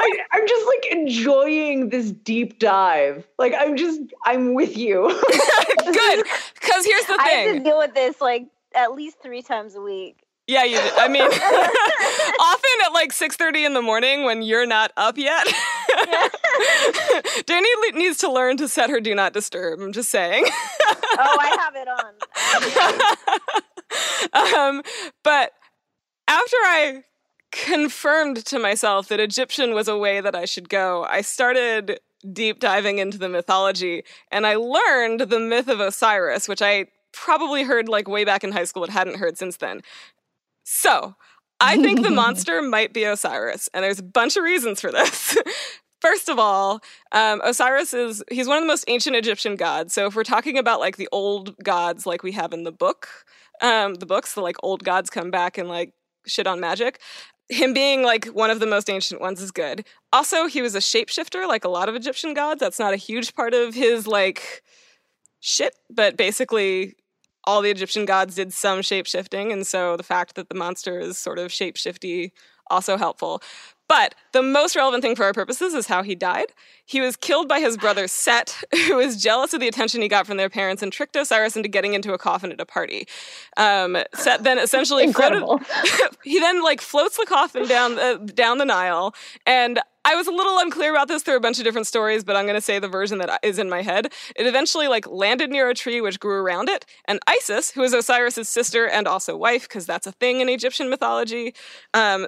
way. I'm just like enjoying this deep dive. Like I'm with you. Good. Because here's the thing. I have to deal with this like at least 3 times a week. Yeah, you do. I mean, often at like 6:30 in the morning when you're not up yet. Danny needs to learn to set her do not disturb. I'm just saying. Oh, I have it on. But after I confirmed to myself that Egyptian was a way that I should go, I started deep diving into the mythology, and I learned the myth of Osiris, which I probably heard like way back in high school but hadn't heard since then. So I think the monster might be Osiris, and there's a bunch of reasons for this. First of all, Osiris he's one of the most ancient Egyptian gods. So if we're talking about like the old gods like we have in the book, the like old gods come back and like shit on magic, him being like one of the most ancient ones is good. Also, he was a shapeshifter like a lot of Egyptian gods. That's not a huge part of his like shit, but basically all the Egyptian gods did some shapeshifting, and so the fact that the monster is sort of shapeshifty also helpful. But the most relevant thing for our purposes is how he died. He was killed by his brother Set, who was jealous of the attention he got from their parents and tricked Osiris into getting into a coffin at a party. Set then essentially floats the coffin down the Nile. And I was a little unclear about this. There were a bunch of different stories, but I'm going to say the version that is in my head. It eventually landed near a tree which grew around it. And Isis, who is Osiris's sister and also wife, because that's a thing in Egyptian mythology,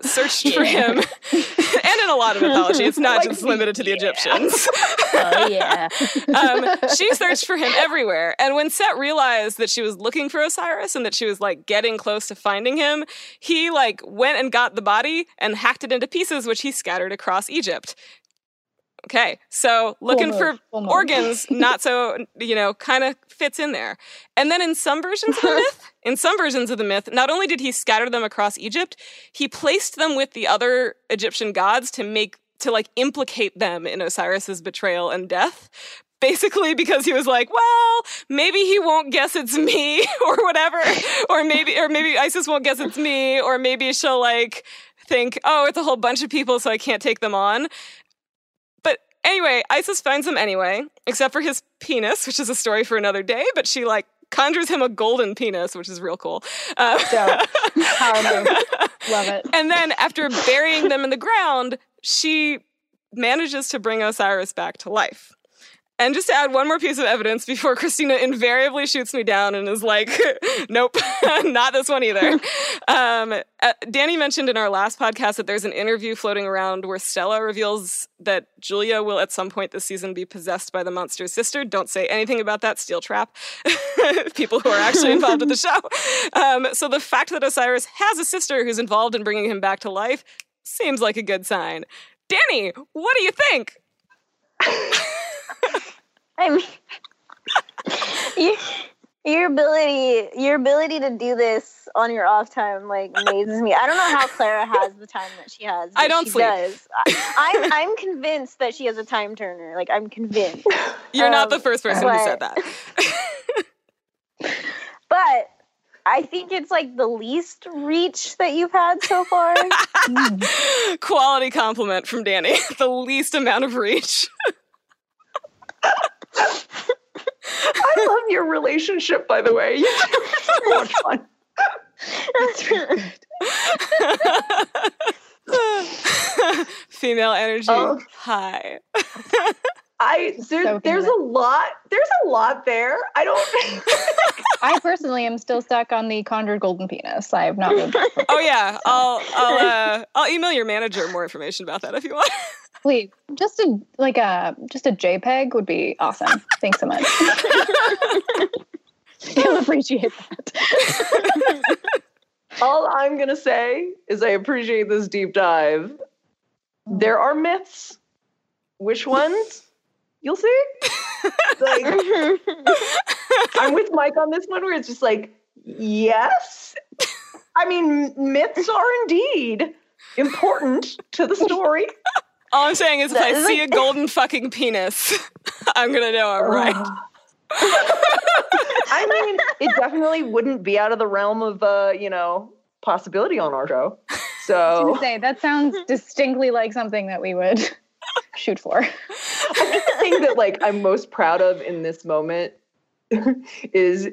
searched for him. And in a lot of mythology, it's not just limited to the Egyptians. Oh, yeah. She searched for him everywhere. And when Set realized that she was looking for Osiris and that she was, getting close to finding him, he, went and got the body and hacked it into pieces, which he scattered across Egypt. Okay, so looking for organs, not so, kind of fits in there. And then in some versions of the myth, not only did he scatter them across Egypt, he placed them with the other Egyptian gods to implicate them in Osiris's betrayal and death. Basically because he was maybe he won't guess it's me or whatever, or maybe Isis won't guess it's me, or maybe she'll think, oh, it's a whole bunch of people, so I can't take them on. Anyway, Isis finds him anyway, except for his penis, which is a story for another day, but she, conjures him a golden penis, which is real cool. Love it. And then after burying them in the ground, she manages to bring Osiris back to life. And just to add one more piece of evidence before Christina invariably shoots me down and is like, nope, not this one either. Danny mentioned in our last podcast that there's an interview floating around where Stella reveals that Julia will at some point this season be possessed by the monster's sister. Don't say anything about that, steel trap. People who are actually involved with the show. So the fact that Osiris has a sister who's involved in bringing him back to life seems like a good sign. Danny, what do you think? I mean, your ability to do this on your off time amazes me. I don't know how Clara has the time that she has. But I don't sleep. Does. I'm convinced that she has a time turner. I'm convinced. You're not the first person who said that. But I think it's the least reach that you've had so far. Quality compliment from Danny. The least amount of reach. I love your relationship, by the way. You two are so much fun. That's really good. Female energy. Oh. Hi. There's a lot there. I personally am still stuck on the conjured golden penis. I have not moved. Oh yeah, so. I'll email your manager more information about that if you want. Please, just a JPEG would be awesome. Thanks so much. You'll appreciate that. All I'm going to say is I appreciate this deep dive. There are myths. Which ones? You'll see. I'm with Mike on this one where it's just yes. I mean, myths are indeed important to the story. All I'm saying is if I see a golden fucking penis, I'm going to know I'm right. I mean, it definitely wouldn't be out of the realm of, possibility on our show. So I was going to say, that sounds distinctly like something that we would shoot for. I think the thing that, I'm most proud of in this moment is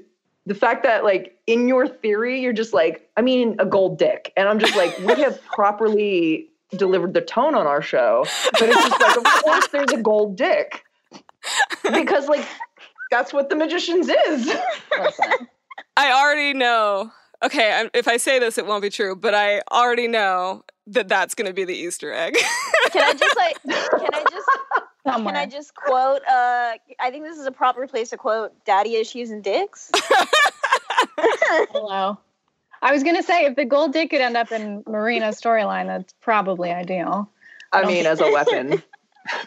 the fact that, in your theory, you're just I mean, a gold dick. And I'm just we have properly delivered the tone on our show, but it's just of course there's a gold dick, because that's what The Magicians is. I already know okay, if I say this, it won't be true, but I already know that that's going to be the Easter egg. Can I just quote, I think this is a proper place to quote daddy issues and dicks. Hello. I was going to say, if the gold dick could end up in Marina's storyline, that's probably ideal. I mean, as a weapon.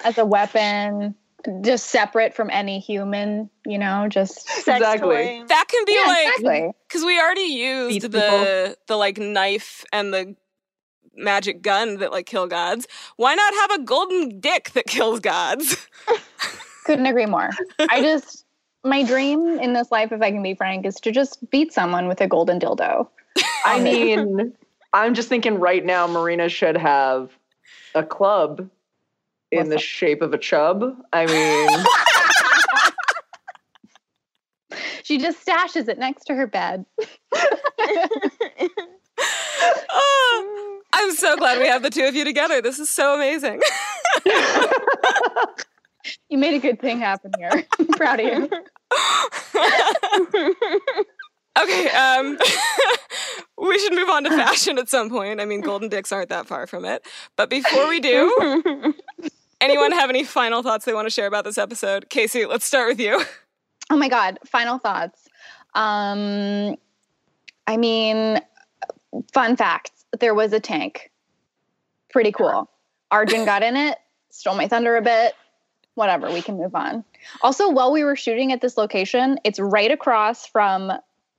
As a weapon, just separate from any human, you know, just... Exactly. That can be, yeah, like... Because we already used the like, knife and the magic gun that, like, kill gods. Why not have a golden dick that kills gods? Couldn't agree more. I just... My dream in this life, if I can be frank, is to just beat someone with a golden dildo. I mean, I'm just thinking right now Marina should have a club in the shape of a chub. I mean... She just stashes it next to her bed. Oh, I'm so glad we have the two of you together. This is so amazing. You made a good thing happen here. I'm proud of you. Okay, we should move on to fashion at some point. I mean, golden dicks aren't that far from it. But before we do, anyone have any final thoughts they want to share about this episode? Casey, let's start with you. Oh my God, final thoughts. I mean, fun fact, there was a tank. Pretty cool. Arjun got in it, stole my thunder a bit. Whatever, we can move on. Also, while we were shooting at this location, it's right across from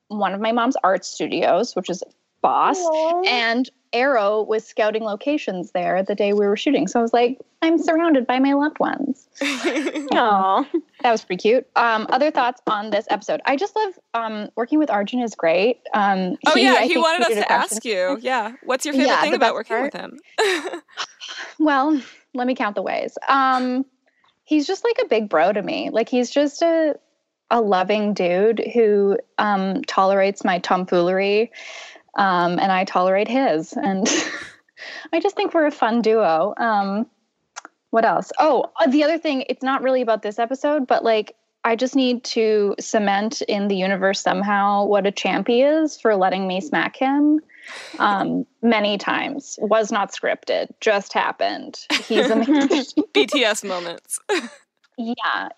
one of my mom's art studios, which is Boss. Aww. And Arrow was scouting locations there the day we were shooting. So I was like, I'm surrounded by my loved ones. Aww. That was pretty cute. Other thoughts on this episode. I just love working with Arjun is great. He wanted us to ask you. Yeah. What's your favorite thing about working with him? Well, let me count the ways. He's just like a big bro to me. Like, he's just a loving dude who tolerates my tomfoolery, and I tolerate his. And I just think we're a fun duo. What else? Oh, the other thing, it's not really about this episode, but, like, I just need to cement in the universe somehow what a champ he is for letting me smack him many times. Was not scripted. Just happened. He's amazing. BTS moments. Yeah.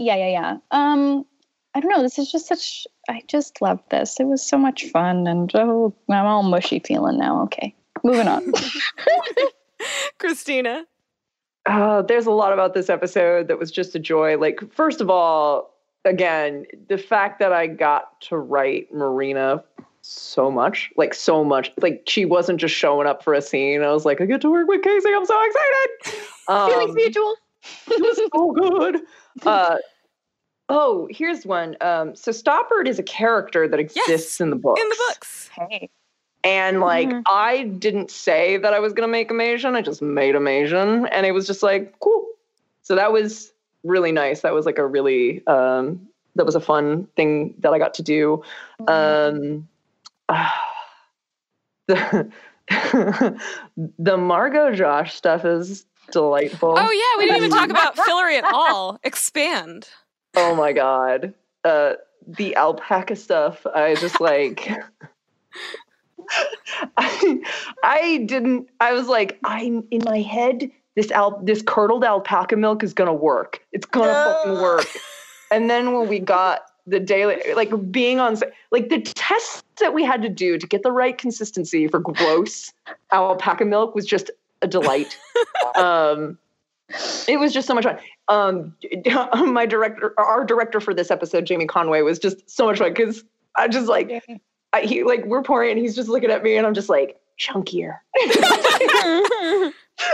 I don't know. This is just such... I just loved this. It was so much fun, and I'm all mushy feeling now. Okay. Moving on. Christina? There's a lot about this episode that was just a joy. Like, first of all, again, the fact that I got to write Marina so much. Like, she wasn't just showing up for a scene. I was like, I get to work with Casey. I'm so excited. Feelings mutual. It was so good. Here's one. So Stoppard is a character that exists in the books. In the books. Hey. And, like, I didn't say that I was going to make him Asian. I just made him Asian. And it was just, like, cool. So that was really nice. That was, like, a really, that was a fun thing that I got to do. The Margot Josh stuff is delightful. Oh, yeah. We didn't even talk about Fillory at all. Expand. Oh, my God. The alpaca stuff. I just, like... in my head, this curdled alpaca milk is gonna work. It's gonna fucking work. And then when we got the daily, like, being on, like, the tests that we had to do to get the right consistency for gross alpaca milk was just a delight. It was just so much fun. Our director for this episode, Jamie Conway, was just so much fun because I just, like... he, like, we're pouring and he's just looking at me and I'm just like, chunkier.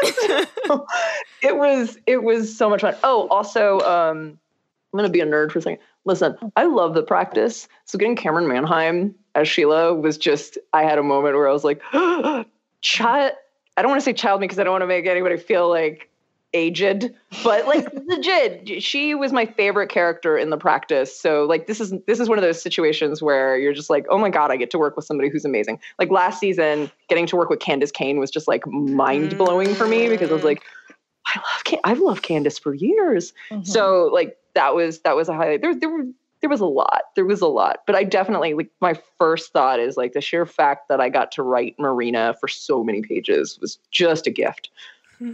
It was so much fun. Oh, also, I'm going to be a nerd for a second. Listen, I love The Practice. So getting Cameron Manheim as Sheila was just, I had a moment where I was like, I don't want to say child me because I don't want to make anybody feel like aged, but, like, legit, she was my favorite character in The Practice. So, like, this is one of those situations where you're just like, oh my God, I get to work with somebody who's amazing. Like, last season, getting to work with Candace Cain was just, like, mind blowing for me because I was like, I've loved Candace for years. So, like, that was a highlight. There were There was a lot. But I definitely, like, my first thought is, like, the sheer fact that I got to write Marina for so many pages was just a gift.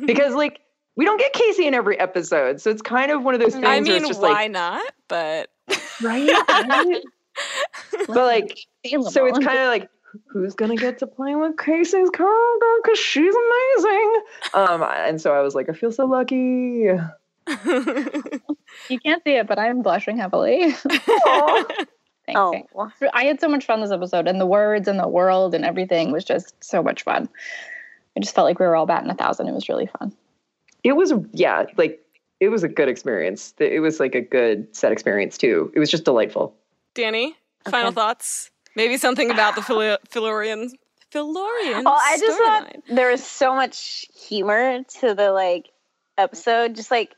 Because, like, we don't get Casey in every episode. So it's kind of one of those things where it's just like, why not? But right? But, like, so it's kind of like, who's going to get to play with Casey's character? Because she's amazing. And so I was like, I feel so lucky. You can't see it, but I'm blushing heavily. Thanks. I had so much fun this episode, and the words and the world and everything was just so much fun. I just felt like we were all batting 1,000. It was really fun. It was, yeah, like, it was a good experience. It was like a good set experience too. It was just delightful. Danny, final thoughts? Maybe something about the Fillorian. Well, I just thought there was so much humor to the, like, episode. Just, like,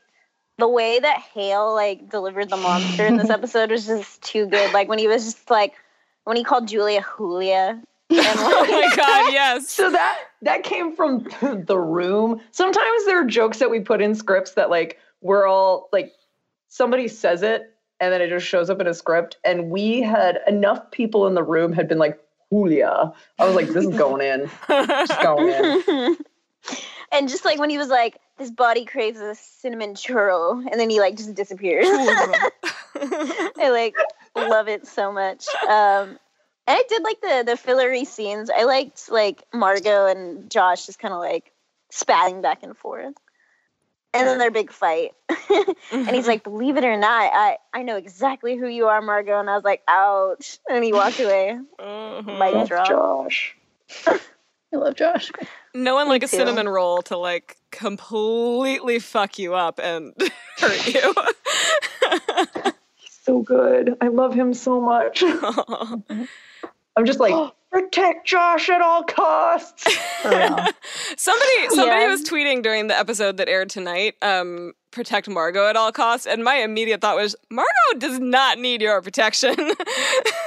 the way that Hale, like, delivered the monster in this episode was just too good. Like, when he was just, like, when he called Julia. And, like, oh my god, yes. So that came from the room. Sometimes there are jokes that we put in scripts that, like, we're all, like, somebody says it, and then it just shows up in a script. And we had enough people in the room had been like, Julia. I was like, this is going in. Just going in. And just like when he was like, this body craves a cinnamon churro. And then he like just disappears. I like love it so much. And I did like the Fillory scenes. I liked like Margot and Josh just kind of like spatting back and forth. And then their big fight. And he's like, believe it or not, I know exactly who you are, Margot. And I was like, ouch. And he walked away. Mike dropped. Josh. I love Josh. No one like a cinnamon roll to like completely fuck you up and hurt you. He's so good. I love him so much. Aww. I'm just like, protect Josh at all costs. Somebody was tweeting during the episode that aired tonight, protect Margot at all costs. And my immediate thought was, Margot does not need your protection.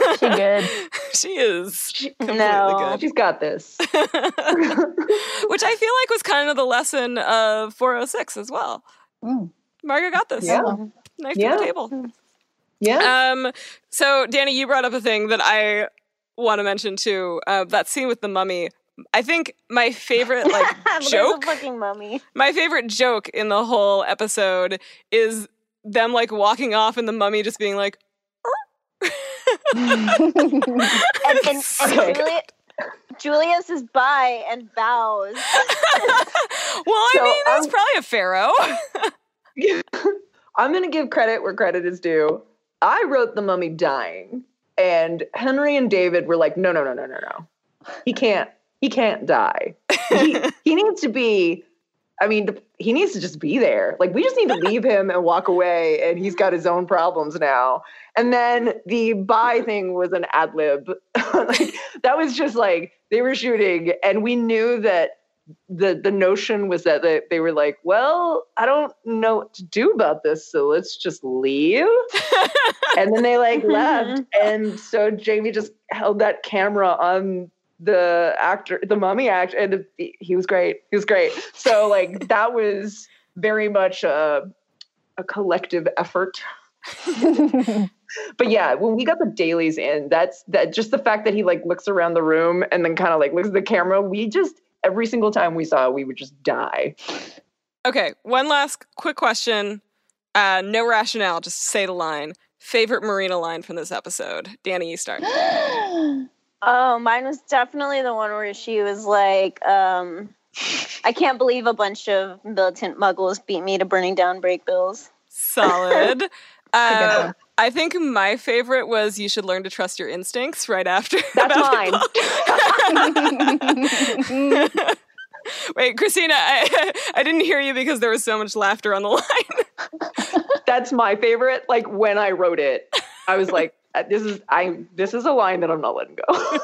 She's good. She is completely good. She's got this. Which I feel like was kind of the lesson of 406 as well. Mm. Margot got this. Yeah. Knife to the table. Yeah. So, Danny, you brought up a thing that I want to mention too, that scene with the mummy. I think my favorite like joke, fucking mummy. My favorite joke in the whole episode is them like walking off and the mummy just being like, and Julia says bye and bows. Well, so I mean, that's probably a pharaoh. I'm gonna give credit where credit is due. I wrote the mummy dying. And Henry and David were like, no. He can't die. He needs to be, I mean, he needs to just be there. Like, we just need to leave him and walk away, and he's got his own problems now. And then the bye thing was an ad lib. Like, that was just like, they were shooting, and we knew that the notion was that they were like, well, I don't know what to do about this, so let's just leave. And then they like left, and so Jamie just held that camera on the actor, the mummy actor, and he was great. He was great. So like that was very much a collective effort. But yeah, when we got the dailies in, that's just the fact that he like looks around the room and then kind of like looks at the camera. Every single time we saw it, we would just die. Okay, one last quick question. No rationale, just say the line. Favorite Marina line from this episode? Danny, you start. Oh, mine was definitely the one where she was like, I can't believe a bunch of militant muggles beat me to burning down Brakebills. Solid. I think my favorite was you should learn to trust your instincts right after. That's mine. Wait, Christina, I didn't hear you because there was so much laughter on the line. That's my favorite. Like, when I wrote it, I was like, this is a line that I'm not letting go.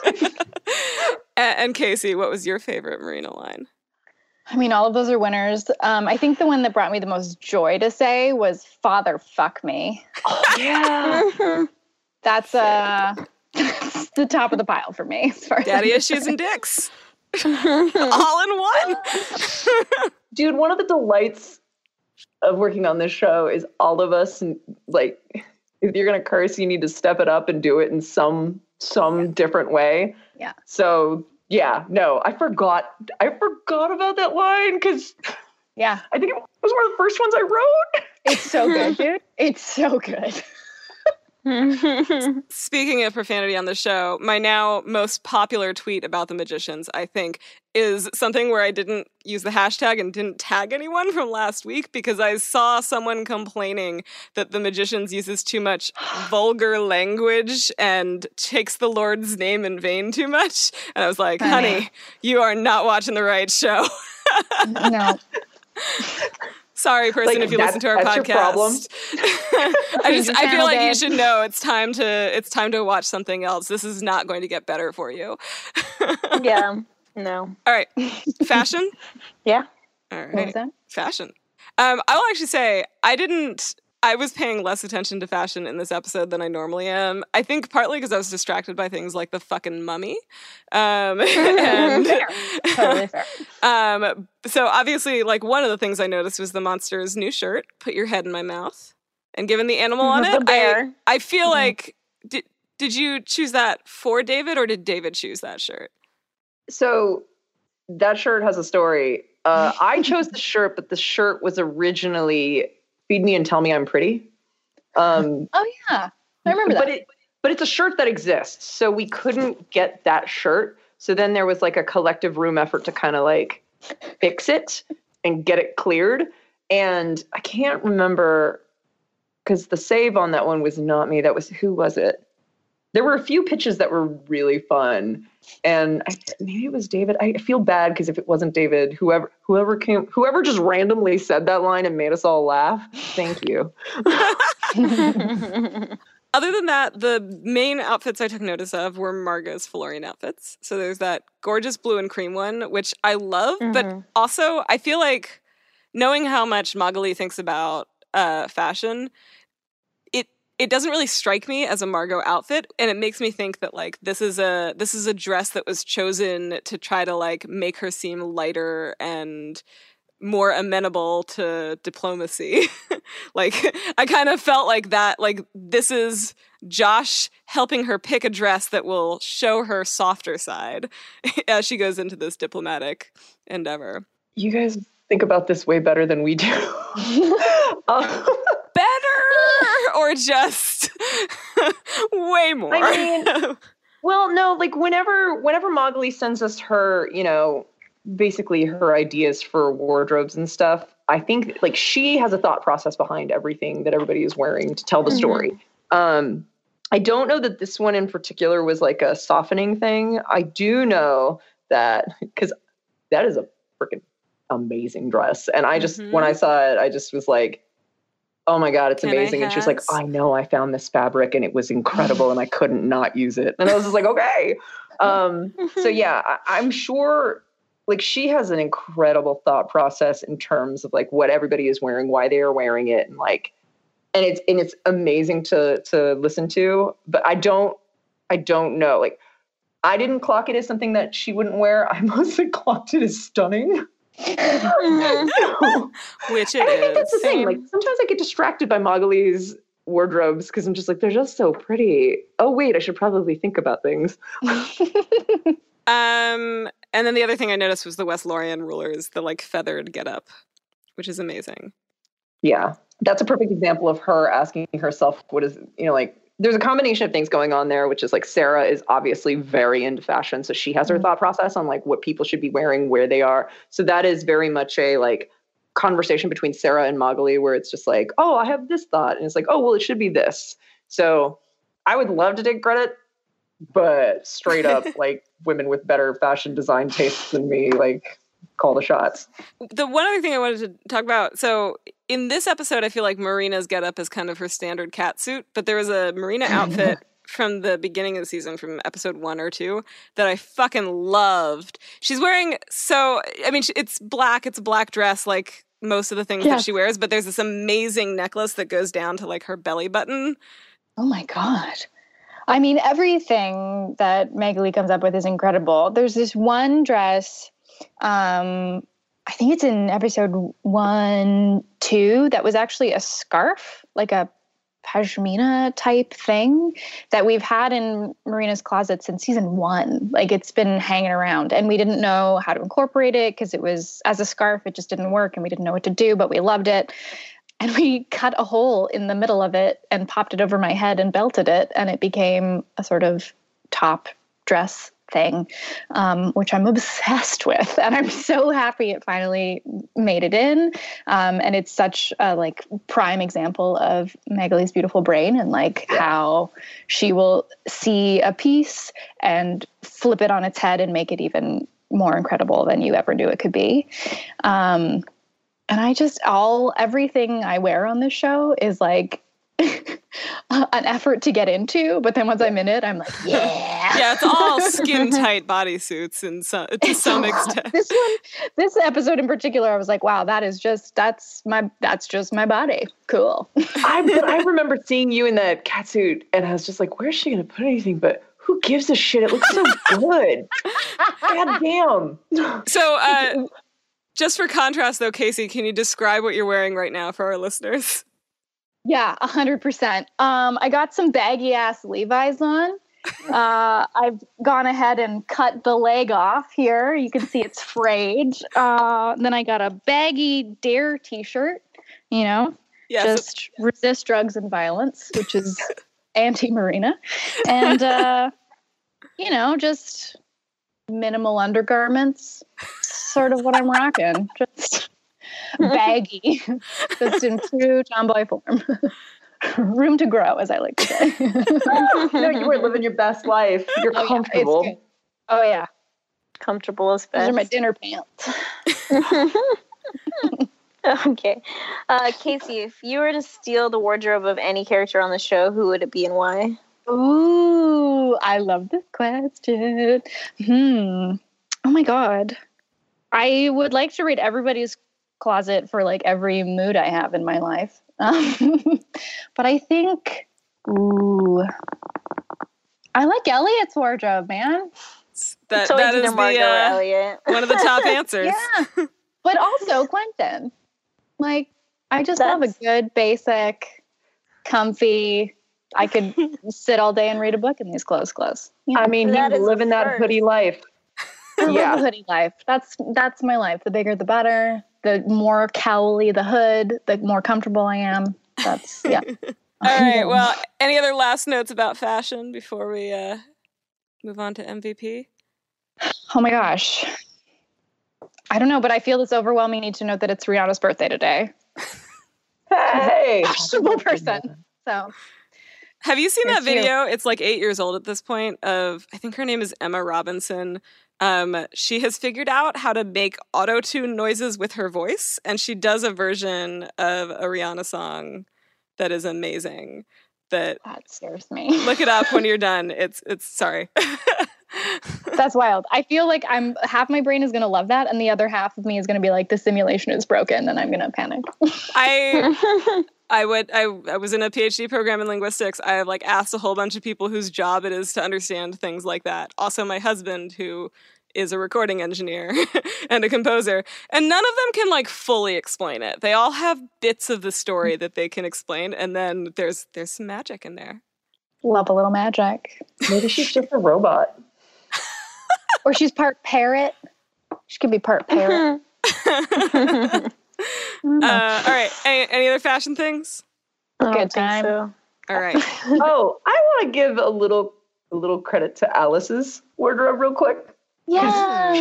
And Casey, what was your favorite Marina line? I mean, all of those are winners. I think the one that brought me the most joy to say was "Father, fuck me." Oh, yeah, that's the top of the pile for me. As far Daddy as issues and dicks, all in one. Dude, one of the delights of working on this show is all of us like if you're going to curse, you need to step it up and do it in some different way. Yeah. So yeah, no, I forgot about that line because yeah, I think it was one of the first ones I wrote. It's so good, dude. It's so good. Speaking of profanity on the show, my now most popular tweet about The Magicians, I think, is something where I didn't use the hashtag and didn't tag anyone from last week because I saw someone complaining that The Magicians uses too much vulgar language and takes the Lord's name in vain too much. And I was like, honey, you are not watching the right show. No. Sorry, person, like, if you listen to our podcast. Your problem. I feel like you should know it's time to watch something else. This is not going to get better for you. Yeah. No. All right. Fashion? Yeah. All right. What was that? Fashion. I will actually say I was paying less attention to fashion in this episode than I normally am. I think partly because I was distracted by things like the fucking mummy. Totally fair. So obviously, like, one of the things I noticed was the monster's new shirt, put your head in my mouth, and given the animal on it, I feel like, did you choose that for David or did David choose that shirt? So that shirt has a story. I chose the shirt, but the shirt was originally... Feed me and tell me I'm pretty. Oh yeah, I remember that. But it's a shirt that exists, so we couldn't get that shirt. So then there was like a collective room effort to kind of like fix it and get it cleared. And I can't remember because the save on that one was not me. That was, who was it? There were a few pitches that were really fun, and maybe it was David. I feel bad because if it wasn't David, whoever just randomly said that line and made us all laugh, thank you. Other than that, the main outfits I took notice of were Margot's Filorian outfits. So there's that gorgeous blue and cream one, which I love, but also I feel like, knowing how much Magali thinks about fashion, it doesn't really strike me as a Margot outfit, and it makes me think that, like, this is a dress that was chosen to try to, like, make her seem lighter and more amenable to diplomacy. Like, I kind of felt like that, like, this is Josh helping her pick a dress that will show her softer side as she goes into this diplomatic endeavor. You guys think about this way better than we do. Better or just way more. I mean, well, no, like whenever Magali sends us her, you know, basically her ideas for wardrobes and stuff, I think, like, she has a thought process behind everything that everybody is wearing to tell the story. I don't know that this one in particular was like a softening thing. I do know that because that is a freaking amazing dress. And I just, when I saw it, I just was like, oh my God, it's amazing. And she's like, I know, I found this fabric and it was incredible and I couldn't not use it. And I was just like, okay. So yeah, I'm sure, like, she has an incredible thought process in terms of, like, what everybody is wearing, why they are wearing it. And, like, and it's amazing to listen to, but I don't know. Like, I didn't clock it as something that she wouldn't wear. I mostly clocked it as stunning. Which it is. I think that's the thing. Like, sometimes I get distracted by Magali's wardrobes because I'm just like, they're just so pretty. Oh wait, I should probably think about things. And then the other thing I noticed was the Westlorian rulers, the, like, feathered getup, which is amazing. Yeah, that's a perfect example of her asking herself, what is, you know, like, there's a combination of things going on there, which is, like, Sarah is obviously very into fashion. So she has her thought process on, like, what people should be wearing, where they are. So that is very much a, like, conversation between Sarah and Magali where it's just like, oh, I have this thought. And it's like, oh, well, it should be this. So I would love to take credit, but straight up, like, women with better fashion design tastes than me, like, call the shots. The one other thing I wanted to talk about, so in this episode, I feel like Marina's getup is kind of her standard cat suit, but there was a Marina outfit from the beginning of the season, from episode 1 or 2, that I fucking loved. She's wearing, so, I mean, it's a black dress, like most of the things that she wears, but there's this amazing necklace that goes down to, like, her belly button. Oh my God. I mean, everything that Magali comes up with is incredible. There's this one dress, I think it's in episode 1, 2, that was actually a scarf, like a pashmina type thing that we've had in Marina's closet since season 1. Like, it's been hanging around and we didn't know how to incorporate it because it was as a scarf. It just didn't work and we didn't know what to do, but we loved it. And we cut a hole in the middle of it and popped it over my head and belted it. And it became a sort of top dress thing, which I'm obsessed with. And I'm so happy it finally made it in. And it's such a like prime example of Magali's beautiful brain and like how she will see a piece and flip it on its head and make it even more incredible than you ever knew it could be. And I just, everything I wear on this show is like an effort to get into, but then once I'm in it, I'm like, yeah. Yeah, it's all skin-tight bodysuits to some extent. This episode in particular, I was like, wow, that's just my body. Cool. I remember seeing you in that catsuit, and I was just like, where's she going to put anything but... Who gives a shit? It looks so good. God damn. So, just for contrast, though, Casey, can you describe what you're wearing right now for our listeners? Yeah, 100%. I got some baggy-ass Levi's on. I've gone ahead and cut the leg off here. You can see it's frayed. Then I got a baggy Dare T-shirt, you know, just resist drugs and violence, which is... anti-Marina, and you know, just minimal undergarments, sort of what I'm rocking, just baggy, just in true tomboy form. Room to grow, as I like to say. No, you were living your best life. You're comfortable. Yeah, comfortable as best. Those are my dinner pants. Okay. Casey, if you were to steal the wardrobe of any character on the show, who would it be and why? Ooh, I love this question. Oh, my God. I would like to read everybody's closet for, like, every mood I have in my life. But I think, I like Elliot's wardrobe, man. That is one of the top answers. Yeah. But also Quentin. Like, I just love a good, basic, comfy, I could sit all day and read a book in these clothes. You know? I mean, he's living that hoodie life. I love the hoodie life. That's my life. The bigger, the better. The more cowly the hood, the more comfortable I am. All right. Well, any other last notes about fashion before we move on to MVP? Oh, my gosh. I don't know, but I feel this overwhelming need to note that it's Rihanna's birthday today. Hey! Fashionable person. So, have you seen that video? It's like 8 years old at this point. I think her name is Emma Robinson. She has figured out how to make auto-tune noises with her voice, and she does a version of a Rihanna song that is amazing. That scares me. Look it up when you're done. It's sorry. That's wild. I feel like I'm half my brain is going to love that, and the other half of me is going to be like, the simulation is broken, and I'm going to panic. I was in a PhD program in linguistics. I have like asked a whole bunch of people whose job it is to understand things like that. Also, my husband, who is a recording engineer and a composer, and none of them can like fully explain it. They all have bits of the story that they can explain, and then there's some magic in there. Love a little magic. Maybe she's just a robot. Or she's part parrot. She could be part parrot. All right. Any other fashion things? Good time. So. All right. I want to give a little credit to Alice's wardrobe real quick. Yeah.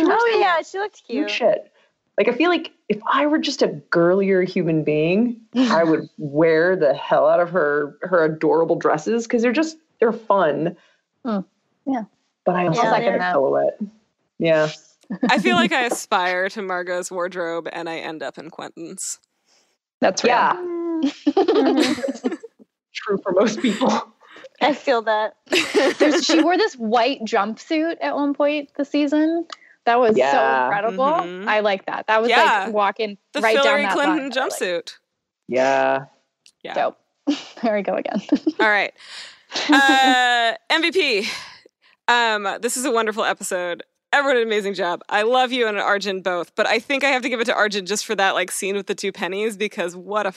She looked cute. Shit. Like, I feel like if I were just a girlier human being, I would wear the hell out of her adorable dresses because they're fun. Mm. Yeah. But I also like a silhouette. Yeah. I feel like I aspire to Margot's wardrobe and I end up in Quentin's. That's right. Yeah. True for most people. I feel that. She wore this white jumpsuit at one point this season. That was so incredible. Mm-hmm. I like that. That was like walking right down that Clinton jumpsuit. Yeah. Yeah. Dope. There we go again. All right. MVP. This is a wonderful episode. Everyone did an amazing job. I love you and Arjun both, but I think I have to give it to Arjun just for that like scene with the two pennies, because what a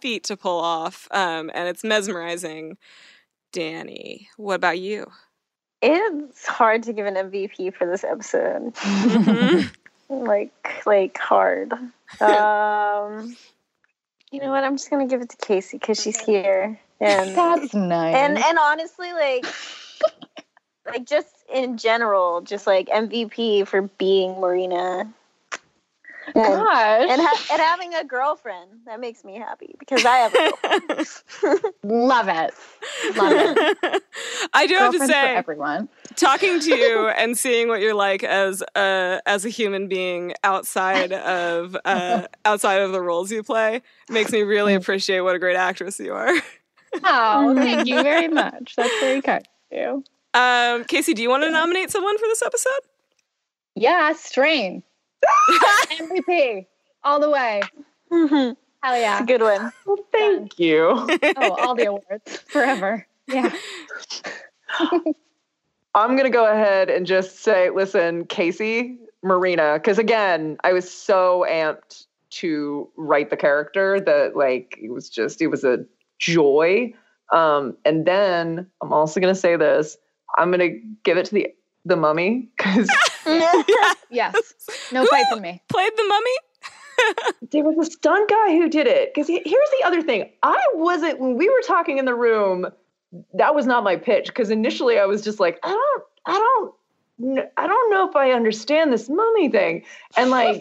feat to pull off, and it's mesmerizing. Danny, what about you? It's hard to give an MVP for this episode. Like hard. You know what? I'm just gonna give it to Casey because she's here, and that's nice. And honestly, like just in general, just like MVP for being Marina. Gosh. And having a girlfriend. That makes me happy because I have a girlfriend. Love it. I do have to say, everyone, talking to you and seeing what you're like as a human being outside of the roles you play makes me really appreciate what a great actress you are. Oh, thank you very much. That's very kind of you. Casey, do you want to nominate someone for this episode? Yeah, Strain. MVP all the way. Hell yeah, good one. Well, thank you. All the awards forever. Yeah. I'm gonna go ahead and just say, listen, Casey, Marina, because again, I was so amped to write the character that it was a joy. And then I'm also gonna say this. I'm gonna give it to the Mummy because. Yes. No fight for me. Played the Mummy? There was a stunt guy who did it. Because here's the other thing. When we were talking in the room, that was not my pitch. Because initially I was just like, I don't know if I understand this mummy thing. And I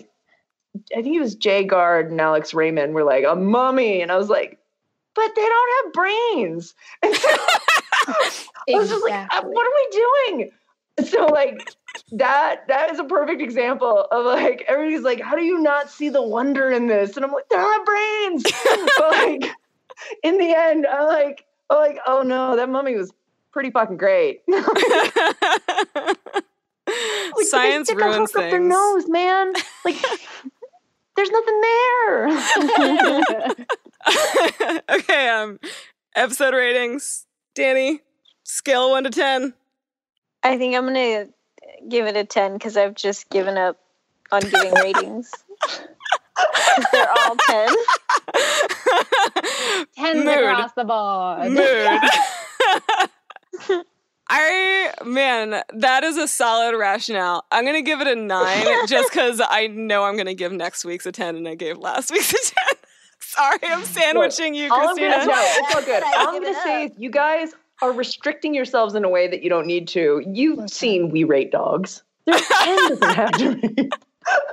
think it was Jay Gard and Alex Raymond were like, a mummy. And I was like, but they don't have brains. And so I was just like, what are we doing? So, that is a perfect example of, everybody's like, how do you not see the wonder in this? And I'm like, they're not brains! But, in the end, I'm like, oh, no, that mummy was pretty fucking great. Science ruins things. They stick a hook up their nose, man. There's nothing there. Okay, episode ratings. Danny, scale 1 to 10. I think I'm going to give it a 10 because I've just given up on giving ratings. They're all 10. 10 across the board. Mood. That is a solid rationale. I'm going to give it a 9 just because I know I'm going to give next week's a 10 and I gave last week's a 10. Sorry, I'm sandwiching you, Christina. It's all good. I'm going to say, you guys are restricting yourselves in a way that you don't need to. You've seen We Rate Dogs. There's 10 doesn't have to be.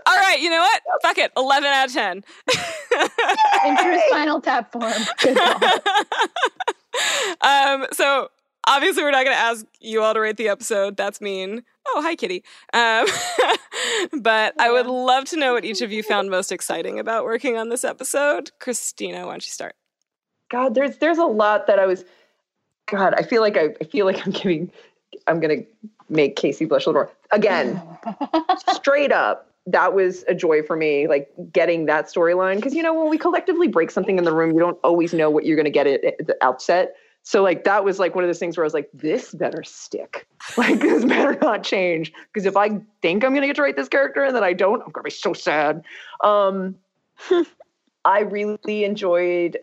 All right, you know what? Fuck it. 11 out of 10. In true Spinal Tap form. Good So obviously we're not going to ask you all to rate the episode. That's mean. Oh, hi, kitty. But I would love to know what each of you found most exciting about working on this episode. Christina, why don't you start? God, there's a lot that I was... God, I feel like I'm gonna make Casey blush a little more. Again, straight up, that was a joy for me, getting that storyline. Because, when we collectively break something in the room, you don't always know what you're gonna get at the outset. So, that was, one of those things where I was like, this better stick. This better not change. Because if I think I'm gonna get to write this character and then I don't, I'm gonna be so sad. I really enjoyed...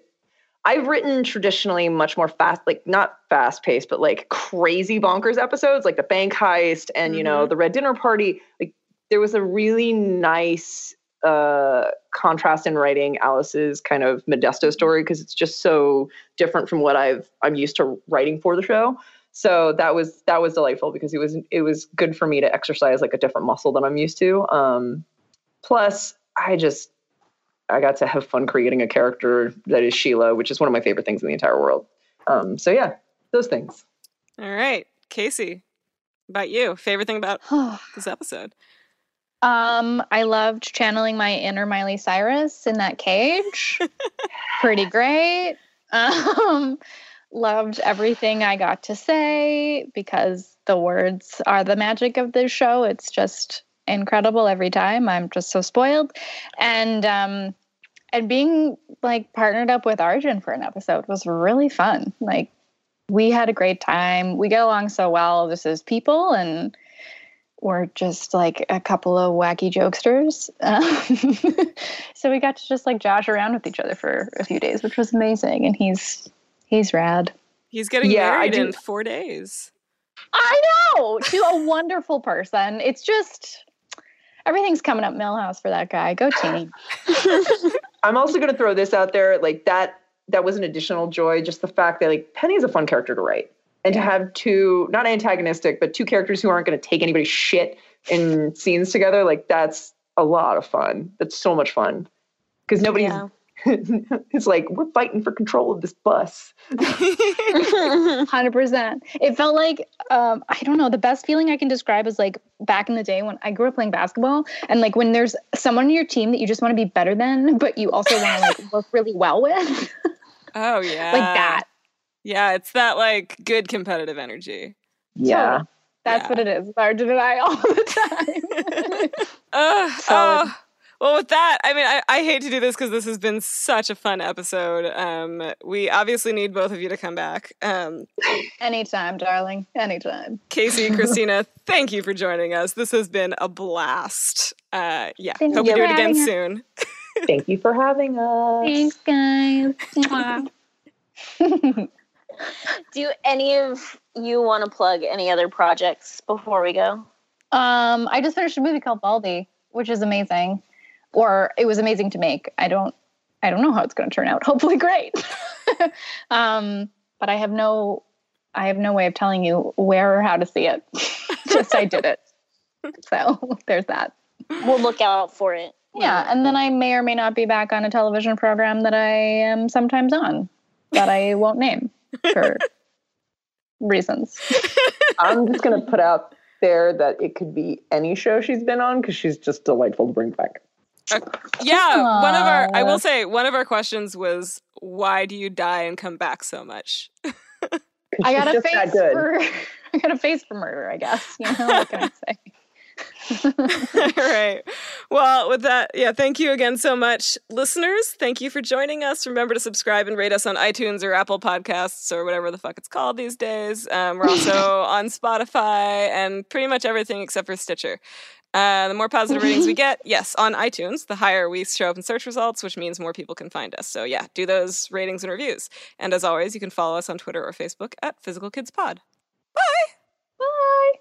I've written traditionally much more fast, not fast-paced, but crazy bonkers episodes, the bank heist and, the red dinner party. There was a really nice contrast in writing Alice's kind of Modesto story because it's just so different from what I'm used to writing for the show. So that was delightful because it was good for me to exercise a different muscle than I'm used to. Plus, I got to have fun creating a character that is Sheila, which is one of my favorite things in the entire world. So yeah, those things. All right. Casey, about you? Favorite thing about this episode? I loved channeling my inner Miley Cyrus in that cage. Pretty great. Loved everything I got to say because the words are the magic of this show. It's just incredible every time. I'm just so spoiled. And being partnered up with Arjun for an episode was really fun. We had a great time. We get along so well. This is people, and were just like a couple of wacky jokesters. So we got to just like josh around with each other for a few days, which was amazing. And he's rad. He's getting married in 4 days. I know, to a wonderful person. It's just everything's coming up Millhouse for that guy. Go team. I'm also going to throw this out there. Like that was an additional joy. Just the fact that like Penny's a fun character to write. And to have two, not antagonistic, but two characters who aren't going to take anybody's shit in scenes together, like that's a lot of fun. That's so much fun. Because nobody's, it's like, we're fighting for control of this bus. 100%. It felt like, I don't know, the best feeling I can describe is like back in the day when I grew up playing basketball. And like when there's someone on your team that you just want to be better than, but you also want to like work really well with. Oh, yeah. Like that. Yeah, it's that, like, good competitive energy. Yeah. So, that's what it is. Arjun and I all the time. Well, with that, I mean, I hate to do this because this has been such a fun episode. We obviously need both of you to come back. Anytime, darling. Anytime. Casey, Christina, thank you for joining us. This has been a blast. Hope we do it again soon. Thank you for having us. Thanks, guys. Do any of you want to plug any other projects before we go? I just finished a movie called Baldy, which is amazing. Or it was amazing to make. I don't know how it's going to turn out. Hopefully great. But I have no way of telling you where or how to see it. Just I did it. So there's that. We'll look out for it. Yeah, and then I may or may not be back on a television program that I am sometimes on. That I won't name for reasons. I'm just going to put out there that it could be any show she's been on because she's just delightful to bring back. Aww. One of our questions was, why do you die and come back so much? I got a face for murder, I guess. You know, what can I say? All right. Well, with that, thank you again so much. Listeners, thank you for joining us. Remember to subscribe and rate us on iTunes or Apple Podcasts or whatever the fuck it's called these days. We're also on Spotify and pretty much everything except for Stitcher. The more positive ratings we get, on iTunes, the higher we show up in search results, which means more people can find us. So do those ratings and reviews. And as always, you can follow us on Twitter or Facebook at Physical Kids Pod. Bye! Bye!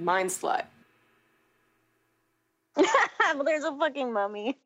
Mind slut. Well, there's a fucking mummy.